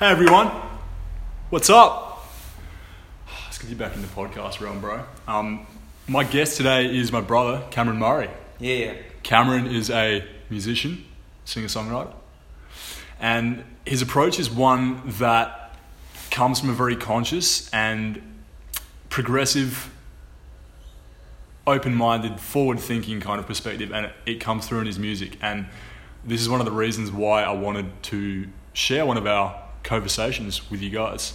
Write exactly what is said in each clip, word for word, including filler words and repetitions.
Hey everyone, what's up? It's good to be back in the podcast realm, bro. Um, my guest today is my brother, Cameron Murray. Yeah. Cameron is a musician, singer-songwriter, and his approach is one that comes from a very conscious and progressive, open-minded, forward-thinking kind of perspective, and it, it comes through in his music. And this is one of the reasons why I wanted to share one of our conversations with you guys.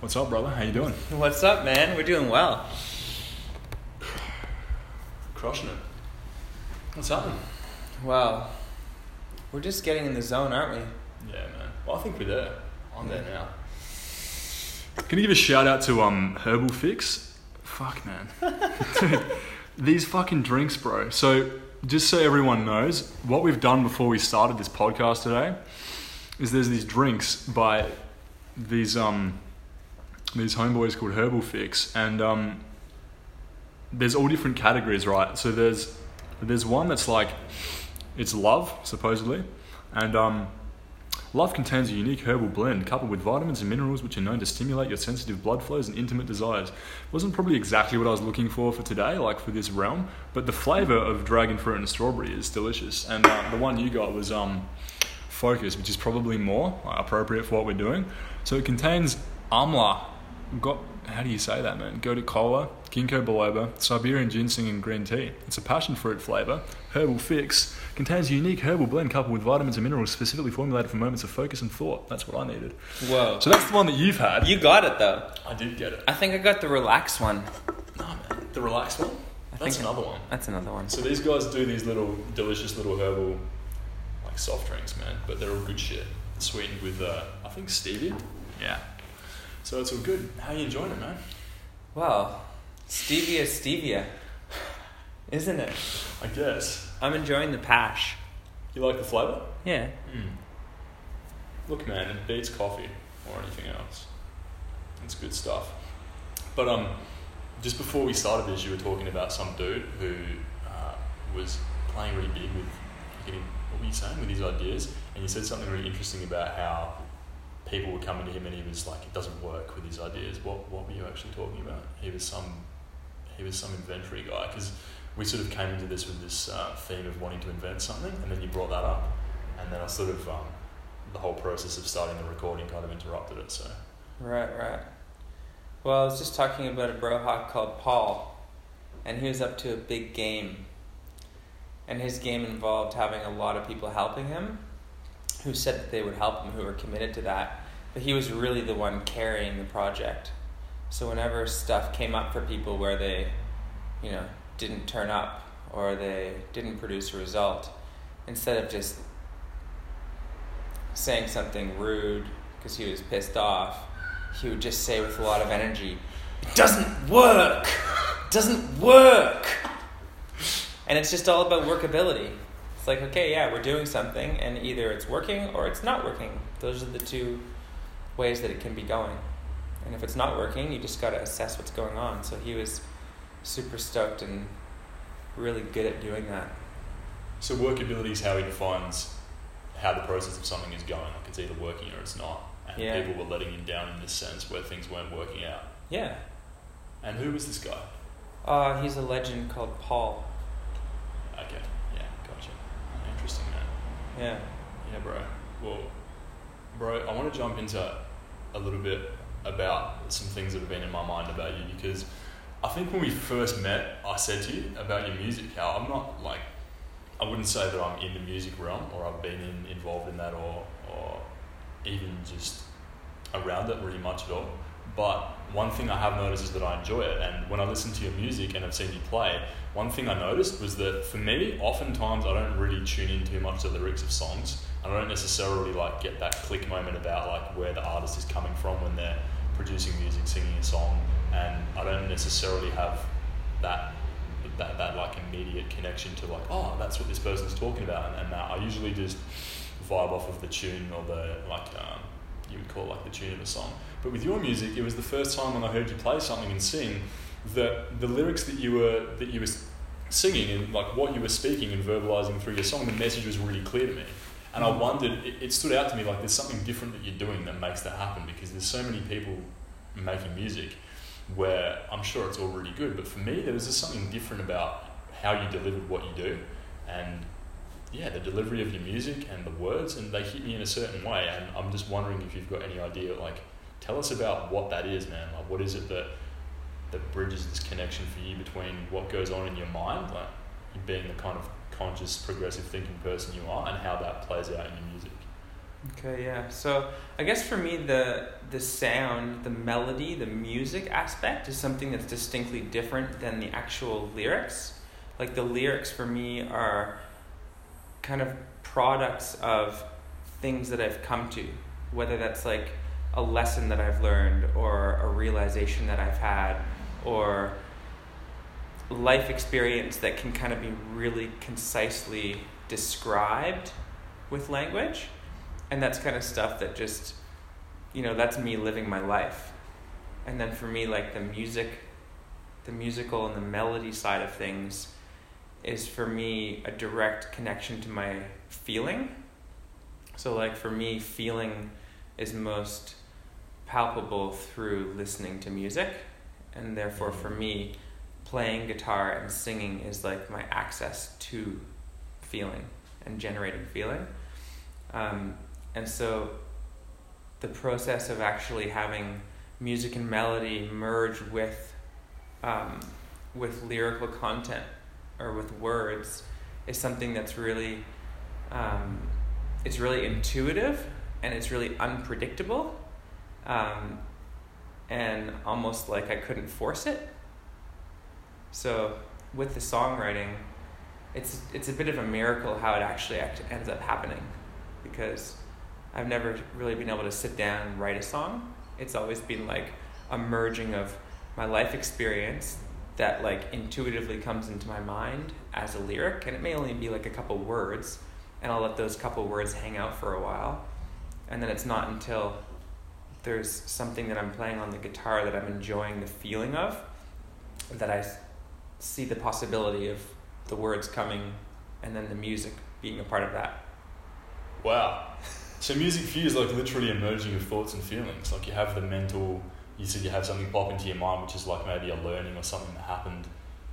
What's up, brother? How you doing? What's up, man? We're doing well. Crushing it. What's happening? Wow. We're just getting in the zone, aren't we? Yeah, man. Well, I think we're there. I'm there now. Can you give a shout out to um Herbal Fix? Fuck, man. Dude, these fucking drinks, bro. So, just so everyone knows, what we've done before we started this podcast today is there's these drinks by these um these homeboys called Herbal Fix, and um there's all different categories, right? So there's there's one that's like, it's love, supposedly, and um love contains a unique herbal blend coupled with vitamins and minerals which are known to stimulate your sensitive blood flows and intimate desires. Wasn't probably exactly what I was looking for for today, like for this realm, but the flavour of dragon fruit and strawberry is delicious, and uh, the one you got was um Focus, which is probably more appropriate for what we're doing. So it contains amla, got, how do you say that, man? Gotu kola, ginkgo biloba, Siberian ginseng, and green tea. It's a passion fruit flavour. Herbal Fix contains a unique herbal blend coupled with vitamins and minerals specifically formulated for moments of focus and thought. That's what I needed. Whoa. So that's the one that you've had. You got it, though. I did get it. I think I got the relaxed one. No, man. The relaxed one? I that's think another one. That's another one. So these guys do these little, delicious little herbal soft drinks, man, but they're all good shit, sweetened with uh I think stevia. Yeah, so it's all good. How are you enjoying it, man? Well, stevia stevia isn't it? I guess I'm enjoying the pash. You like the flavour? Yeah. Mm. Look, man, it beats coffee or anything else. It's good stuff. But um just before we started this, you were talking about some dude who uh, was playing really big with getting, what were you saying, with his ideas? And you said something really interesting about how people were coming to him and he was like, it doesn't work with his ideas. What what were you actually talking about? He was some he was some inventory guy, because we sort of came into this with this uh, theme of wanting to invent something, and then you brought that up, and then I sort of um, the whole process of starting the recording kind of interrupted it. So right right well, I was just talking about a brohawk called Paul, and he was up to a big game. And his game involved having a lot of people helping him who said that they would help him, who were committed to that. But he was really the one carrying the project. So whenever stuff came up for people where they, you know, didn't turn up or they didn't produce a result, instead of just saying something rude because he was pissed off, he would just say with a lot of energy, "It doesn't work! It doesn't work!" And it's just all about workability. It's like, okay, yeah, we're doing something, and either it's working or it's not working. Those are the two ways that it can be going. And if it's not working, you just got to assess what's going on. So he was super stoked and really good at doing that. So workability is how he defines how the process of something is going. Like, it's either working or it's not. And yeah, people were letting him down in this sense where things weren't working out. Yeah. And who was this guy? Uh, he's a legend called Paul. Okay, yeah, gotcha. Interesting, man. Yeah. Yeah, bro. Well, bro, I want to jump into a little bit about some things that have been in my mind about you, because I think when we first met, I said to you about your music, how I'm not, like, I wouldn't say that I'm in the music realm or I've been in, involved in that or, or even just around it really much at all. But one thing I have noticed is that I enjoy it. And when I listen to your music and I've seen you play, one thing I noticed was that for me, oftentimes I don't really tune in too much to lyrics of songs. I don't necessarily like get that click moment about like where the artist is coming from when they're producing music, singing a song. And I don't necessarily have that that, that like immediate connection to like, oh, that's what this person's talking about. And, and that I usually just vibe off of the tune or the like, um, you would call it like the tune of a song. But with your music, it was the first time when I heard you play something and sing that the lyrics that you were that you were singing and like what you were speaking and verbalizing through your song, the message was really clear to me. And I wondered, it, it stood out to me, like there's something different that you're doing that makes that happen, because there's so many people making music where I'm sure it's all really good, but for me there was just something different about how you delivered what you do, and yeah, the delivery of your music and the words, and they hit me in a certain way. And I'm just wondering if you've got any idea, like tell us about what that is, man. Like what is it that that bridges this connection for you between what goes on in your mind, like you being the kind of conscious, progressive thinking person you are, and how that plays out in your music? Okay, yeah. So I guess for me, the the sound, the melody, the music aspect is something that's distinctly different than the actual lyrics. Like the lyrics for me are kind of products of things that I've come to, whether that's like a lesson that I've learned or a realization that I've had or life experience that can kind of be really concisely described with language. And that's kind of stuff that just, you know, that's me living my life. And then for me, like the music, the musical and the melody side of things is for me a direct connection to my feeling. So like for me, feeling is most palpable through listening to music. And therefore for me, playing guitar and singing is like my access to feeling and generating feeling. Um, and so the process of actually having music and melody merge with um, with lyrical content or with words is something that's really um, it's really intuitive, and it's really unpredictable, um, and almost like I couldn't force it. So with the songwriting, it's it's a bit of a miracle how it actually act- ends up happening, because I've never really been able to sit down and write a song. It's always been like a merging of my life experience that like intuitively comes into my mind as a lyric, and it may only be like a couple words, and I'll let those couple words hang out for a while, and then it's not until there's something that I'm playing on the guitar that I'm enjoying the feeling of that I see the possibility of the words coming and then the music being a part of that. Wow. So music for you is like literally a merging of thoughts and feelings. Like you have the mental, you said you have something pop into your mind, which is like maybe a learning or something that happened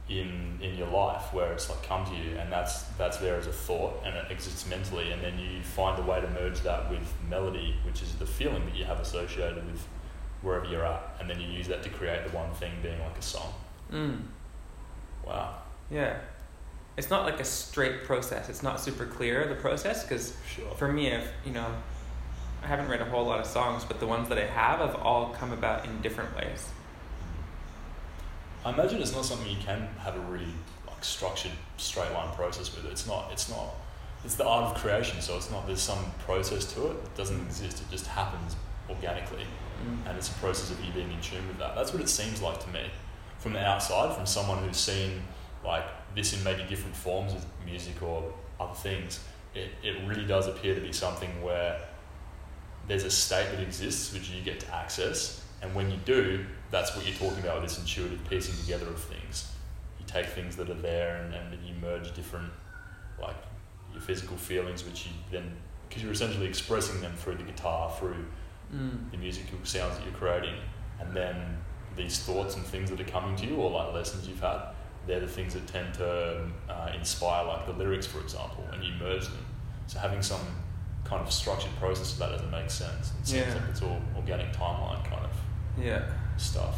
in in your life where it's like come to you, and that's that's there as a thought and it exists mentally, and then you find a way to merge that with melody, which is the feeling that you have associated with wherever you're at, and then you use that to create the one thing being like a song. Mm. Wow. Yeah. It's not like a straight process. It's not super clear, the process, because sure. For me, I've, you know, I haven't read a whole lot of songs, but the ones that I have have all come about in different ways. I imagine it's not something you can have a really like structured straight line process with. It's not. It's not. It's the art of creation, so it's not. There's some process to it. It doesn't exist. It just happens organically, mm. and it's a process of you being in tune with that. That's what it seems like to me, from the outside, from someone who's seen like. This in maybe different forms of music or other things, it, it really does appear to be something where there's a state that exists which you get to access, and when you do, that's what you're talking about with this intuitive piecing together of things. You take things that are there and, and you merge different, like your physical feelings, which you then, because you're essentially expressing them through the guitar, through mm. the musical sounds that you're creating, and then these thoughts and things that are coming to you, or like lessons you've had, they're the things that tend to uh, inspire, like the lyrics, for example, and you merge them. So having some kind of structured process of that doesn't make sense. It seems yeah. like it's all organic timeline kind of yeah. stuff.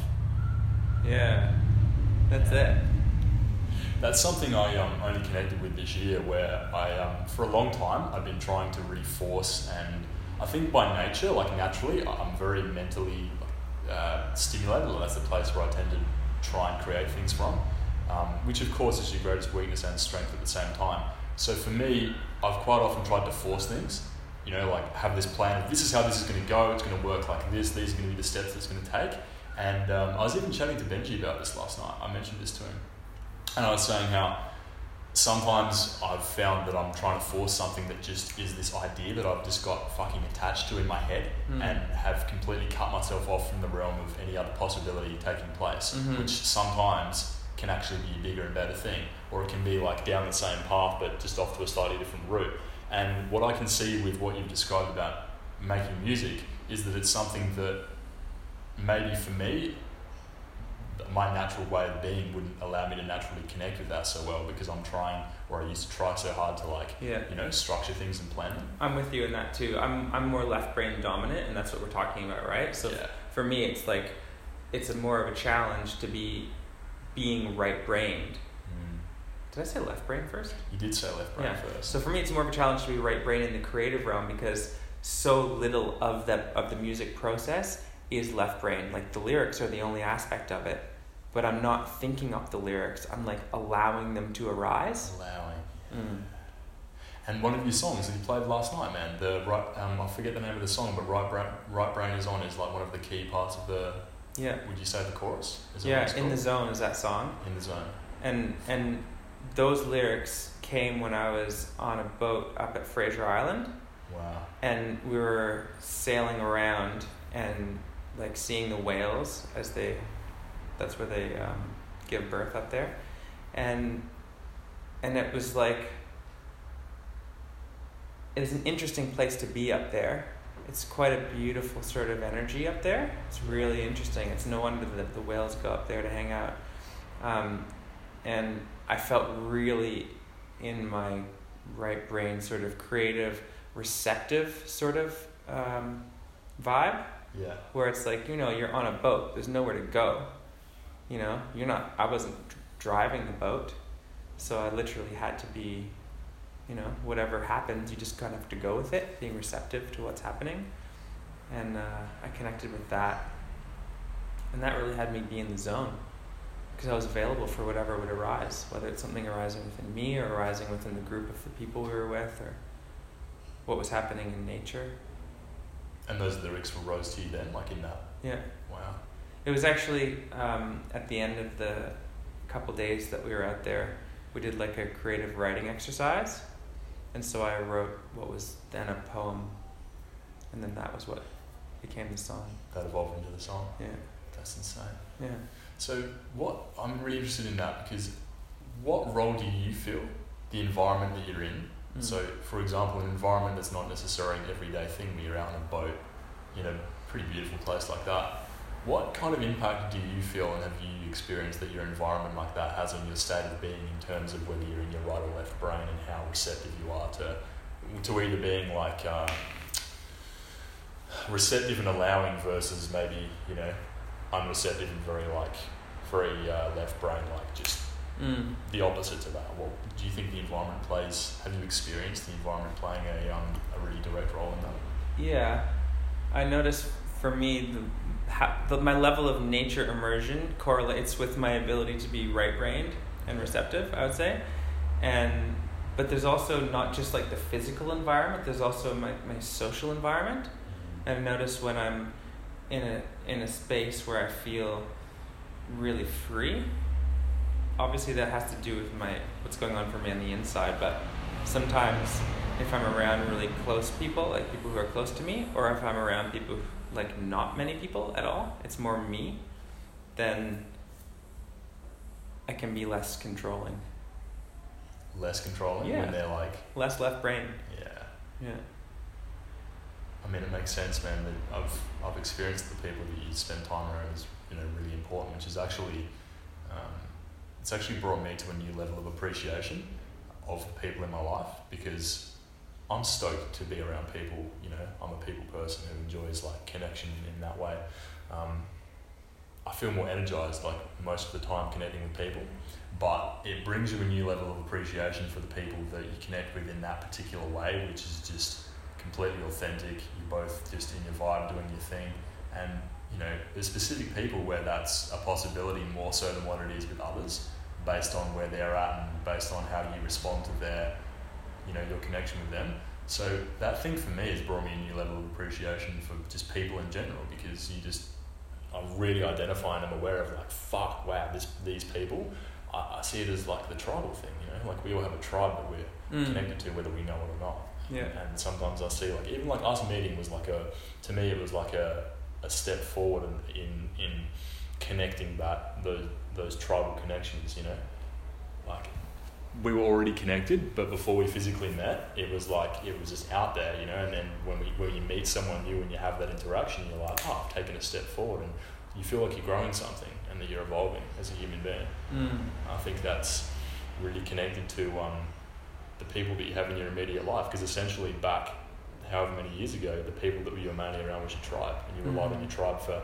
Yeah, that's yeah. it. That's something I um, only connected with this year, where I, um, for a long time, I've been trying to reinforce, and I think by nature, like naturally, I'm very mentally uh, stimulated. That's the place where I tend to try and create things from. Um, which of course is your greatest weakness and strength at the same time. So for me, I've quite often tried to force things, you know, like have this plan of this is how this is going to go, it's going to work like this, these are going to be the steps that it's going to take. And um, I was even chatting to Benji about this last night. I mentioned this to him, and I was saying how sometimes I've found that I'm trying to force something that just is this idea that I've just got fucking attached to in my head, mm. and have completely cut myself off from the realm of any other possibility taking place, mm-hmm. which sometimes can actually be a bigger and better thing, or it can be like down the same path but just off to a slightly different route. And what I can see with what you've described about making music is that it's something that maybe for me, my natural way of being wouldn't allow me to naturally connect with that so well, because I'm trying, or I used to try so hard to like, yeah. you know, structure things and plan them. I'm with you in that too. I'm I'm more left brain dominant, and that's what we're talking about, right? So yeah. for me, it's like, it's a more of a challenge to be being right brained. Mm. Did I say left brain first? You did say left brain yeah. first. So for me, it's more of a challenge to be right brain in the creative realm, because so little of the of the music process is left brain. Like the lyrics are the only aspect of it, but I'm not thinking up the lyrics. I'm like allowing them to arise. Allowing. Yeah. Mm. And one of your songs that you played last night, man, the right, um, I forget the name of the song, but right brain, right brain is on is like one of the key parts of the. Yeah. Would you say the chorus? Is that yeah, what it's called? In the Zone is that song. In the Zone. And and those lyrics came when I was on a boat up at Fraser Island. Wow. And we were sailing around and like seeing the whales as they, that's where they um, give birth up there, and and it was like, it's an interesting place to be up there. It's quite a beautiful sort of energy up there. It's really interesting. It's no wonder that the whales go up there to hang out. Um, and I felt really in my right brain, sort of creative, receptive sort of um, vibe. Yeah. Where it's like, you know, you're on a boat. There's nowhere to go. You know, you're not, I wasn't driving the boat. So I literally had to be, you know, whatever happens, you just kind of have to go with it, being receptive to what's happening. And uh, I connected with that. And that really had me be in the zone, because I was available for whatever would arise, whether it's something arising within me or arising within the group of the people we were with, or what was happening in nature. And those lyrics were rose to you then, like in that? Yeah. Wow. It was actually um, at the end of the couple days that we were out there, we did like a creative writing exercise. And so I wrote what was then a poem, and then that was what became the song. That evolved into the song? Yeah. That's insane. Yeah. So what, I'm really interested in that, because what role do you feel the environment that you're in? Mm-hmm. So for example, an environment that's not necessarily an everyday thing, where you're out on a boat, you know, pretty beautiful place like that. What kind of impact do you feel, and have you experienced that your environment like that has on your state of being, in terms of whether you're in your right or left brain, and how receptive you are to to either being like uh, receptive and allowing, versus maybe, you know, unreceptive and very like very uh, left brain, like just mm. the opposite to that? What do you think the environment plays? Have you experienced the environment playing a um, a really direct role in that? Yeah, I noticed for me the. How, the, my level of nature immersion correlates with my ability to be right-brained and receptive, I would say. And but there's also not just like the physical environment, there's also my, my social environment. I've noticed when I'm in a in a space where I feel really free, obviously that has to do with my what's going on for me on the inside, but sometimes if I'm around really close people, like people who are close to me, or if I'm around people who like not many people at all, it's more me, then I can be less controlling. Less controlling? Yeah. When they're like... Less left brain. Yeah. Yeah. I mean, it makes sense, man, that I've I've experienced the people that you spend time around is, you know, really important, which is actually, um, it's actually brought me to a new level of appreciation of the people in my life, because I'm stoked to be around people, you know, I'm a people person who enjoys like connection in that way. Um, I feel more energized like most of the time connecting with people, but it brings you a new level of appreciation for the people that you connect with in that particular way, which is just completely authentic. You're both just in your vibe, doing your thing. And, you know, there's specific people where that's a possibility more so than what it is with others, based on where they're at and based on how you respond to their, you know, your connection with them. So that thing for me has brought me a new level of appreciation for just people in general, because you just, I'm really identifying, I'm aware of like, fuck, wow, this, these people, I, I see it as like the tribal thing, you know, like we all have a tribe that we're mm. connected to, whether we know it or not. Yeah. And sometimes I see like, even like us meeting was like a, to me it was like a, a step forward in, in, in connecting that, those, those tribal connections, you know, like, we were already connected, but before we physically met, it was like, it was just out there, you know. And then when we when you meet someone new and you have that interaction, you're like, oh, I've taken a step forward, and you feel like you're growing something and that you're evolving as a human being. Mm. I think that's really connected to um, the people that you have in your immediate life, because essentially back however many years ago, the people that you were mainly around was your tribe, and you relied mm. on your tribe for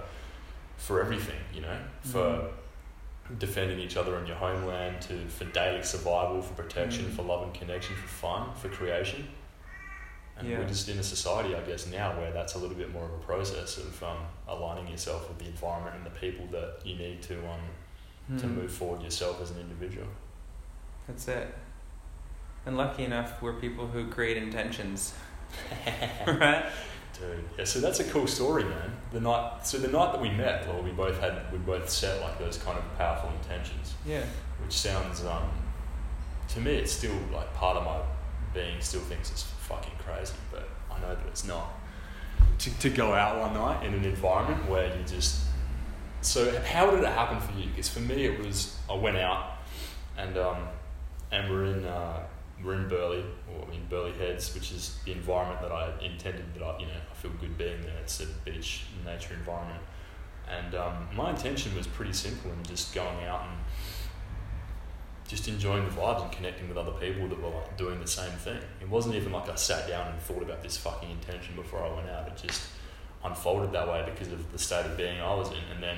for everything, you know, for mm. defending each other in your homeland, to for daily survival, for protection, mm. for love and connection, for fun, for creation. And yeah. we're just in a society, I guess, now where that's a little bit more of a process of um, aligning yourself with the environment and the people that you need to um mm. to move forward yourself as an individual. That's it. And lucky enough, we're people who create intentions. Right? Dude, yeah, so that's a cool story, man. The night, so the night that we met, well, we both had, we both set like those kind of powerful intentions. Yeah. Which sounds, um, to me, it's still like part of my being still thinks it's fucking crazy, but I know that it's not. To to go out one night in an environment where you just, so how did it happen for you? Because for me, it was I went out, and um, and we're in. Uh, We're in Burleigh, or in Burleigh Heads, which is the environment that I intended, that I, you know, I feel good being there. It's a beach, nature environment. And um, my intention was pretty simple, and just going out and just enjoying the vibes and connecting with other people that were like doing the same thing. It wasn't even like I sat down and thought about this fucking intention before I went out. It just unfolded that way because of the state of being I was in. And then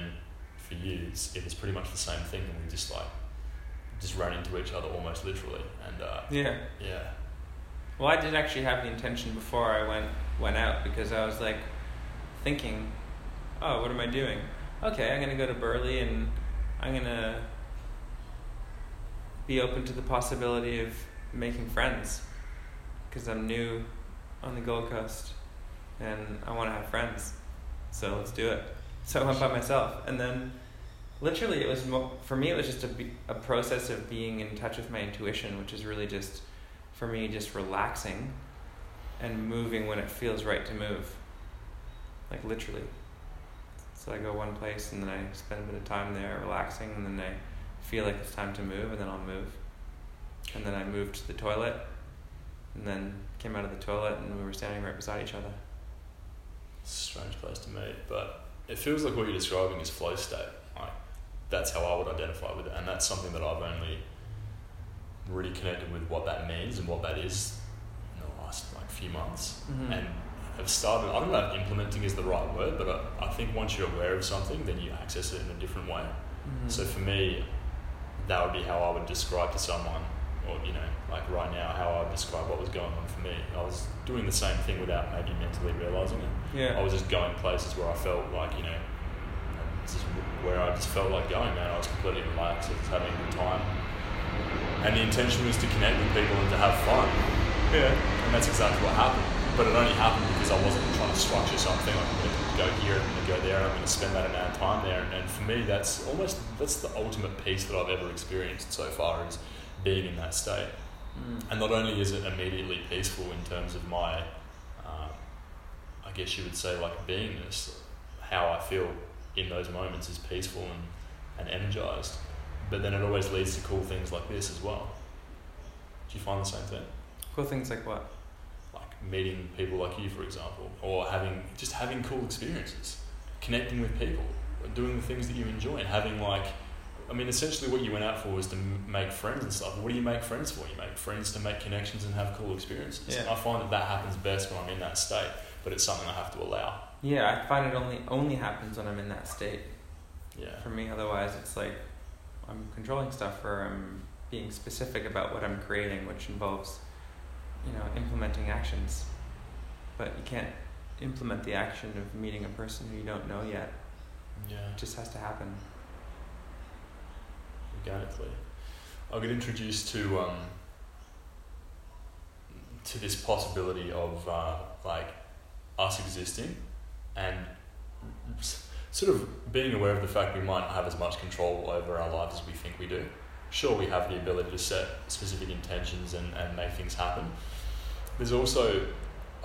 for you, it's, it was pretty much the same thing, and we just like, just ran into each other almost literally. And uh, yeah yeah well, I did actually have the intention before I went went out, because I was like thinking, oh, what am I doing? Okay, I'm gonna go to Burleigh and I'm gonna be open to the possibility of making friends, because I'm new on the Gold Coast and I want to have friends, so let's do it. So I went by myself, and then literally, it was mo- for me. It was just a be- a process of being in touch with my intuition, which is really just, for me, just relaxing, and moving when it feels right to move. Like literally, so I go one place and then I spend a bit of time there relaxing, and then I feel like it's time to move, and then I'll move. And then I moved to the toilet, and then came out of the toilet, and we were standing right beside each other. Strange place to meet, but it feels like what you're describing is flow state. Like, that's how I would identify with it, and that's something that I've only really connected with what that means and what that is in the last like few months. Mm-hmm. And have started, I don't know if implementing is the right word, but I, I think once you're aware of something, then you access it in a different way. Mm-hmm. So for me, that would be how I would describe to someone, or you know, like right now, how I would describe what was going on for me. I was doing the same thing without maybe mentally realising it. Yeah. I was just going places where I felt like, you know, this is where I just felt like going, man. I was completely relaxed, I was having a good time. And the intention was to connect with people and to have fun. Yeah. And that's exactly what happened. But it only happened because I wasn't trying to structure something. Like, I'm going to go here, I'm going to go there, and I'm going to spend that amount of time there. And, and for me, that's almost, that's the ultimate peace that I've ever experienced so far, is being in that state. Mm. And not only is it immediately peaceful in terms of my, um, I guess you would say, like beingness, how I feel in those moments is peaceful and, and energized, but then it always leads to cool things like this as well. Do you find the same thing? Cool things like what? Like meeting people like you, for example, or having just having cool experiences, connecting with people, doing the things that you enjoy, and having like, I mean, essentially what you went out for was to make friends and stuff. What do you make friends for? You make friends to make connections and have cool experiences. Yeah. And I find that that happens best when I'm in that state, but it's something I have to allow. Yeah, I find it only only happens when I'm in that state. Yeah. For me, otherwise it's like I'm controlling stuff, or I'm being specific about what I'm creating, which involves, you know, implementing actions. But you can't implement the action of meeting a person who you don't know yet. Yeah. It just has to happen. Organically. I got introduced to um to this possibility of uh, like us existing and sort of being aware of the fact we might not have as much control over our lives as we think we do. Sure, we have the ability to set specific intentions and, and make things happen. There's also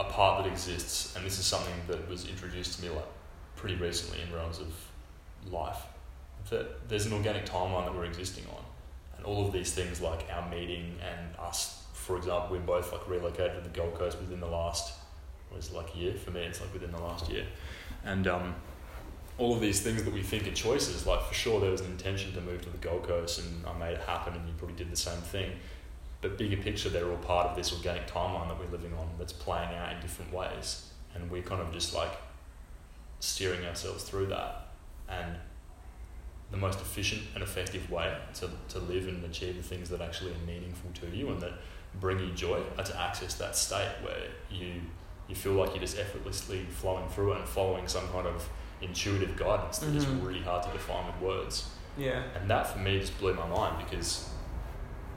a part that exists, and this is something that was introduced to me like pretty recently in realms of life, that there's an organic timeline that we're existing on. and all of these things, like our meeting and us, for example, we both like relocated to the Gold Coast within the last, was like year for me, it's like within the last year, and um, all of these things that we think are choices, like for sure there was an intention to move to the Gold Coast and I made it happen, and you probably did the same thing, but bigger picture, they're all part of this organic timeline that we're living on that's playing out in different ways, and we're kind of just like steering ourselves through that, and the most efficient and effective way to to live and achieve the things that actually are meaningful to you and that bring you joy are to access that state where you you feel like you're just effortlessly flowing through it and following some kind of intuitive guidance that mm-hmm. is really hard to define with words. Yeah. And that for me just blew my mind, because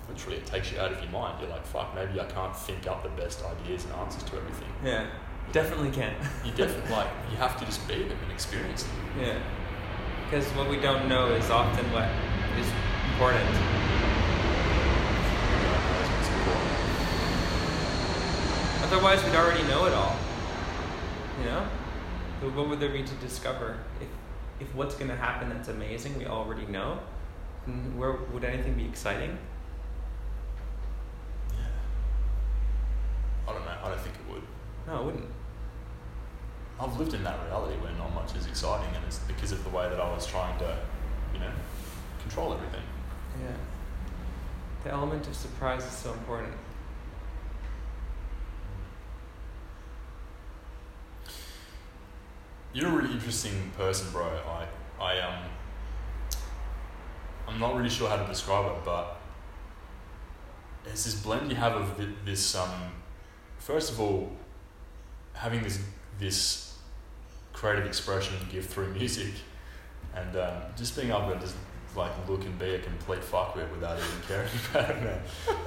literally it takes you out of your mind. You're like, fuck, maybe I can't think up the best ideas and answers to everything. Yeah. You definitely can. You definitely like you have to just be them and experience them. Yeah. Because what we don't know is often what is important. Otherwise, we'd already know it all. You know? So what would there be to discover? If if what's going to happen that's amazing, we already know, where would anything be exciting? Yeah. I don't know. I don't think it would. No, it wouldn't. I've lived in that reality where not much is exciting, and it's because of the way that I was trying to, you know, control everything. Yeah. The element of surprise is so important. You're a really interesting person, bro. I, I, um, I'm not really sure how to describe it, but it's this blend you have of this, um, first of all, having this this creative expression and gift through music, and um, just being able to just like look and be a complete fuckwit without even caring about it, man.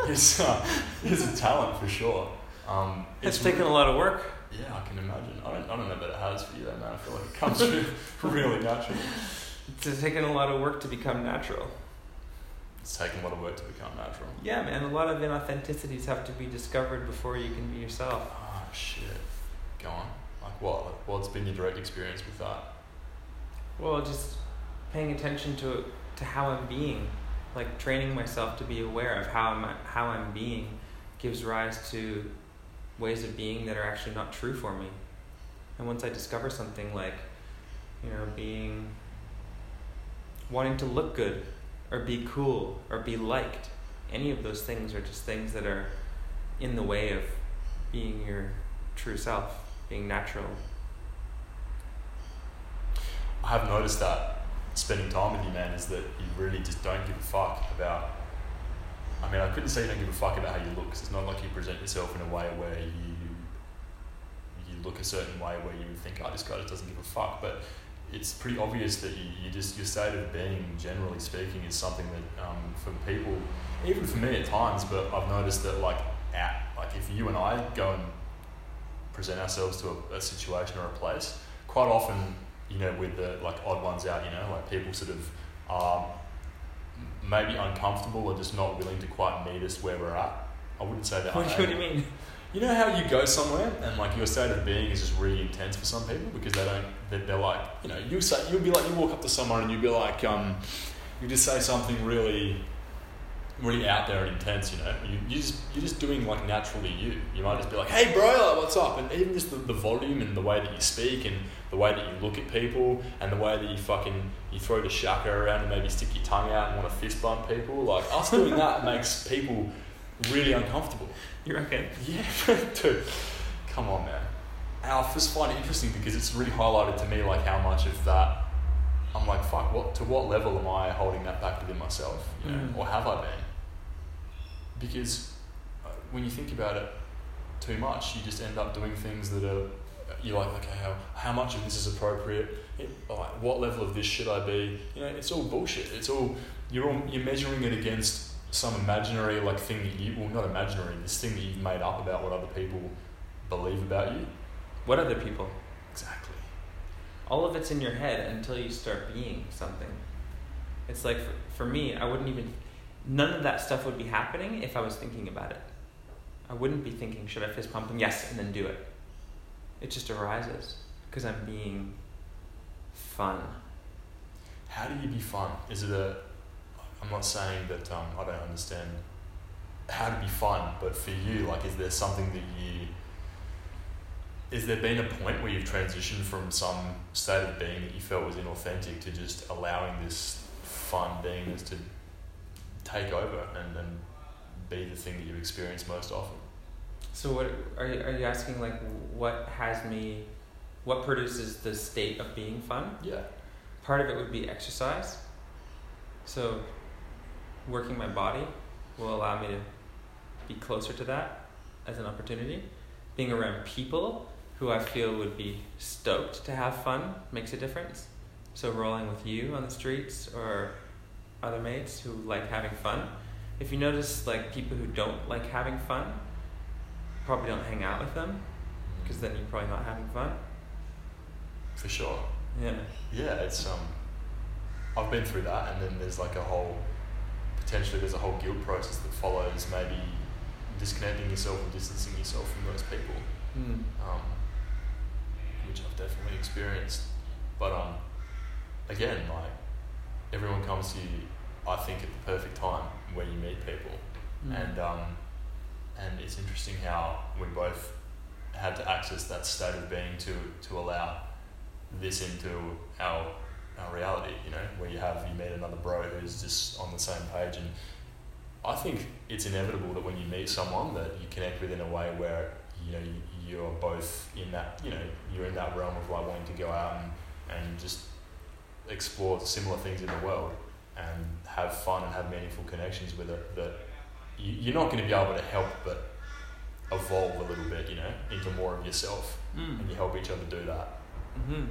It's, uh, it's a talent for sure. Um, it's, it's taken really, a lot of work. Yeah, I can imagine. I don't I don't know that it has for you though, man. I feel like it comes through really natural. It's taken a lot of work to become natural. It's taken a lot of work to become natural. Yeah, man. A lot of inauthenticities have to be discovered before you can be yourself. Oh, shit. Go on. Like what? Like what's been your direct experience with that? Well, just paying attention to to how I'm being, like training myself to be aware of how I'm how I'm being, gives rise to ways of being that are actually not true for me. And once I discover something like, you know, being wanting to look good, or be cool, or be liked, any of those things are just things that are in the way of being your true self. Being natural. I have noticed that spending time with you, man, is that you really just don't give a fuck about. I mean, I couldn't say you don't give a fuck about how you look, because it's not like you present yourself in a way where you you look a certain way where you would think, oh, this guy just doesn't give a fuck. But it's pretty obvious that you, you just your state of being, generally speaking, is something that um, for people, even for me at times. But I've noticed that like at like if you and I go and present ourselves to a, a situation or a place, quite often, you know, with the like odd ones out, you know, like people sort of are maybe uncomfortable or just not willing to quite meet us where we're at. I wouldn't say that. What, what do you mean? You know how you go somewhere and like your state of being is just really intense for some people because they don't. They're, they're like, you know, you say you'll be like you walk up to someone and you'll be like, um, you just say something really. really out there and intense, you know. You, you just, you're just doing, like, naturally you. You might just be like, hey, bro, like, what's up? And even just the, the volume and the way that you speak and the way that you look at people and the way that you fucking, you throw the shaka around and maybe stick your tongue out and want to fist bump people. Like, us doing that makes people really uncomfortable. You reckon? Yeah, dude. Come on, man. And I just find it interesting because it's really highlighted to me, like, how much of that I'm like, fuck, what? To what level am I holding that back within myself? You know, mm. Or have I been? Because when you think about it too much, you just end up doing things that are, you're like, okay, how, how much of this is appropriate? It, like, what level of this should I be? You know, it's all bullshit. It's all, you're all, you're measuring it against some imaginary, like, thing that you, well, not imaginary, this thing that you've made up about what other people believe about you. What other people? Exactly. All of it's in your head until you start being something. It's like, for, for me, I wouldn't even... None of that stuff would be happening if I was thinking about it. I wouldn't be thinking, should I fist pump him? Yes, and then do it. It just arises because I'm being fun. How do you be fun? Is it a... I I'm not saying that um, I don't understand how to be fun, but for you, like, is there something that you, is there been a point where you've transitioned from some state of being that you felt was inauthentic to just allowing this fun beingness to take over and, and be the thing that you experience most often? So what are you, are you asking, like, what has me, what produces the state of being fun? Yeah. Part of it would be exercise. So working my body will allow me to be closer to that as an opportunity. Being around people who I feel would be stoked to have fun makes a difference. So rolling with you on the streets or other mates who like having fun. If you notice, like, people who don't like having fun, probably don't hang out with them, because then you're probably not having fun. For sure. Yeah. Yeah, it's, um, I've been through that, and then there's like a whole, potentially there's a whole guilt process that follows, maybe disconnecting yourself or distancing yourself from those people, mm. um, which I've definitely experienced. But um, again, like, everyone comes to you, I think, at the perfect time when you meet people, mm. and um, and it's interesting how we both had to access that state of being to to allow this into our our reality. You know, where you have you meet another bro who's just on the same page, and I think it's inevitable that when you meet someone that you connect with in a way where, you know, you're both in that, you know, you're in that realm of like wanting to go out and, and just explore similar things in the world and have fun and have meaningful connections with it, that you're not going to be able to help but evolve a little bit, you know, into more of yourself, mm. and you help each other do that. Mm-hmm.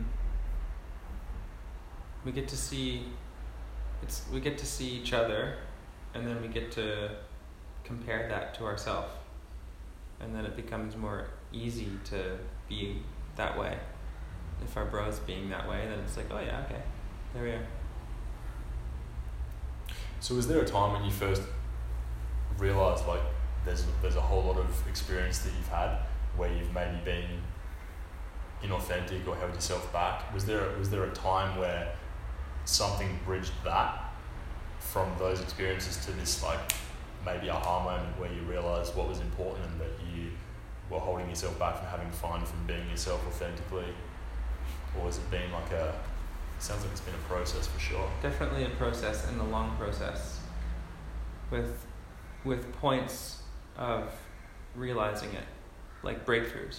We get to see, it's we get to see each other, and then we get to compare that to ourselves, and then it becomes more easy to be that way. If our bro's being that way, then it's like, oh yeah, okay, there we are. So was there a time when you first realised, like, there's there's a whole lot of experience that you've had where you've maybe been inauthentic or held yourself back? Was there was there a time where something bridged that from those experiences to this, like, maybe aha moment where you realised what was important and that you were holding yourself back from having fun, from being yourself authentically? Or has it been like a, it sounds like it's been a process for sure. Definitely a process, and a long process with with points of realising it, like breakthroughs.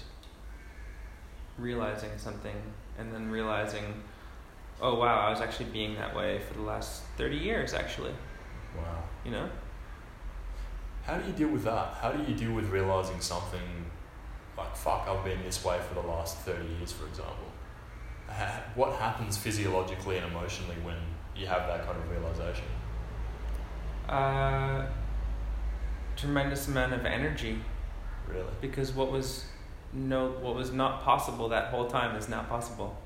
Realising something and then realising, oh wow, I was actually being that way for the last thirty years actually. Wow. You know? How do you deal with that? How do you deal with realising something like, fuck, I've been this way for the last thirty years, for example? Ha- what happens physiologically and emotionally when you have that kind of realisation? Uh, tremendous amount of energy. Really? Because what was no, what was not possible that whole time is now possible.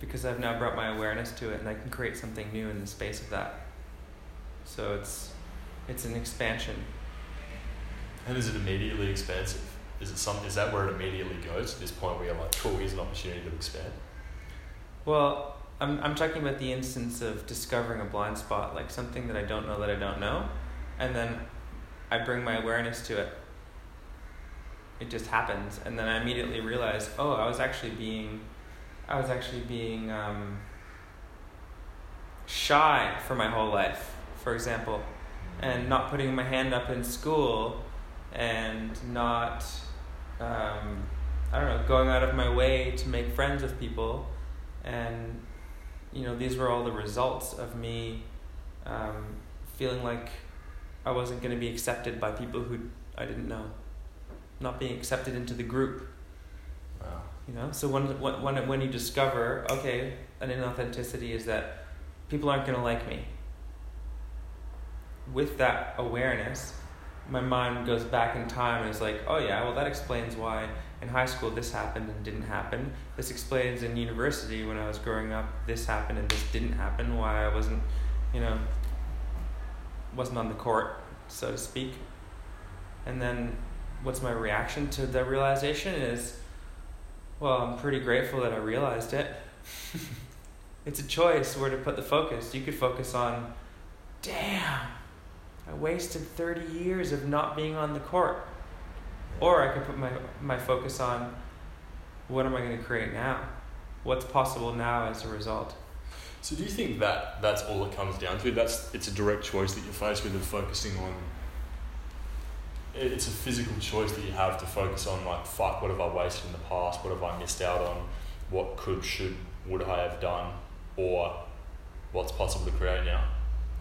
Because I've now brought my awareness to it, and I can create something new in the space of that. So it's it's an expansion. And is it immediately expansive? Is it some, is that where it immediately goes, to this point where you're like, cool, here's an opportunity to expand? Well, I'm I'm talking about the instance of discovering a blind spot, like something that I don't know that I don't know, and then I bring my awareness to it. It just happens, and then I immediately realize, oh, I was actually being... I was actually being um, shy for my whole life, for example, and not putting my hand up in school, and not, um, I don't know, going out of my way to make friends with people, and, you know, these were all the results of me um, feeling like I wasn't going to be accepted by people who I didn't know, not being accepted into the group. Wow. You know, so when when when you discover, okay, an inauthenticity is that people aren't going to like me. With that awareness, my mind goes back in time and is like, oh yeah, well that explains why in high school this happened and didn't happen. This explains in university when I was growing up this happened and this didn't happen. Why I wasn't, you know, wasn't on the court, so to speak. And then, what's my reaction to the realization is, well, I'm pretty grateful that I realized it. It's a choice where to put the focus. You could focus on damn, I wasted thirty years of not being on the court. Or I could put my my focus on what am I going to create now? What's possible now as a result? So do you think that that's all it comes down to? That's it's a direct choice that you're faced with of focusing on... It's a physical choice that you have to focus on, like, fuck, what have I wasted in the past? What have I missed out on? What could, should, would I have done? Or what's possible to create now?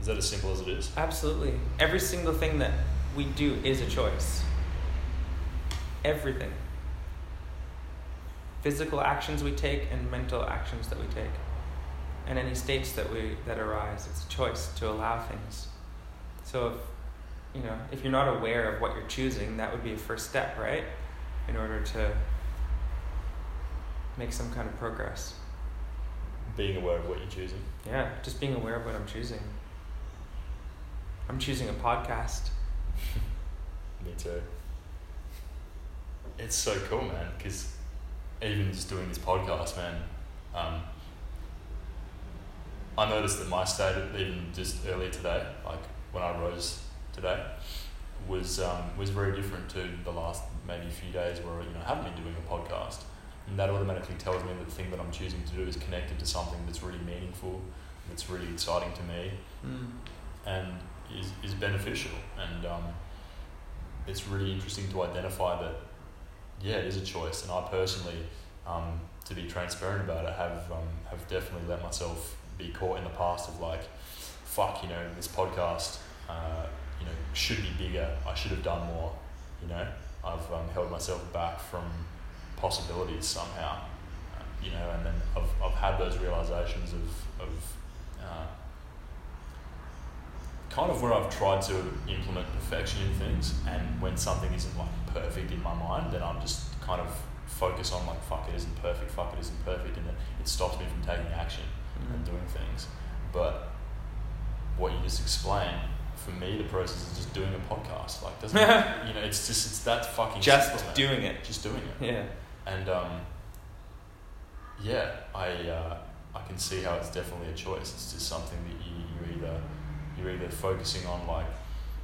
Is that as simple as it is? Absolutely. Every single thing that we do is a choice. Everything. Physical actions we take and mental actions that we take. And any states that we that arise, it's a choice to allow things. So if you know, if you're not aware of what you're choosing, that would be a first step, right? In order to make some kind of progress. Being aware of what you're choosing. Yeah, just being aware of what I'm choosing. I'm choosing a podcast. Me too. It's so cool, man, because even just doing this podcast, man, um, I noticed that my state, even just earlier today, like when I rose today, was um, was very different to the last maybe few days where you know I haven't been doing a podcast. And that automatically tells me that the thing that I'm choosing to do is connected to something that's really meaningful, that's really exciting to me, mm. and is, is beneficial. And um, it's really interesting to identify that, yeah, it is a choice. And I personally, um, to be transparent about it, have um, have definitely let myself be caught in the past of like, fuck, you know, this podcast, uh, you know, should be bigger. I should have done more, you know. I've um, held myself back from possibilities somehow, uh, you know, and then I've I've had those realizations of of uh, kind of where I've tried to implement perfection in things, and when something isn't like perfect in my mind, then I'm just kind of focus on like fuck it isn't perfect, fuck it isn't perfect, and then it stops me from taking action mm-hmm. and doing things. But what you just explained, for me, the process is just doing a podcast. Like, doesn't you know? It's just it's that fucking just simple, doing it, just doing it. Yeah, and um, yeah, I uh, I can see how it's definitely a choice. It's just something that you you either you're either focusing on like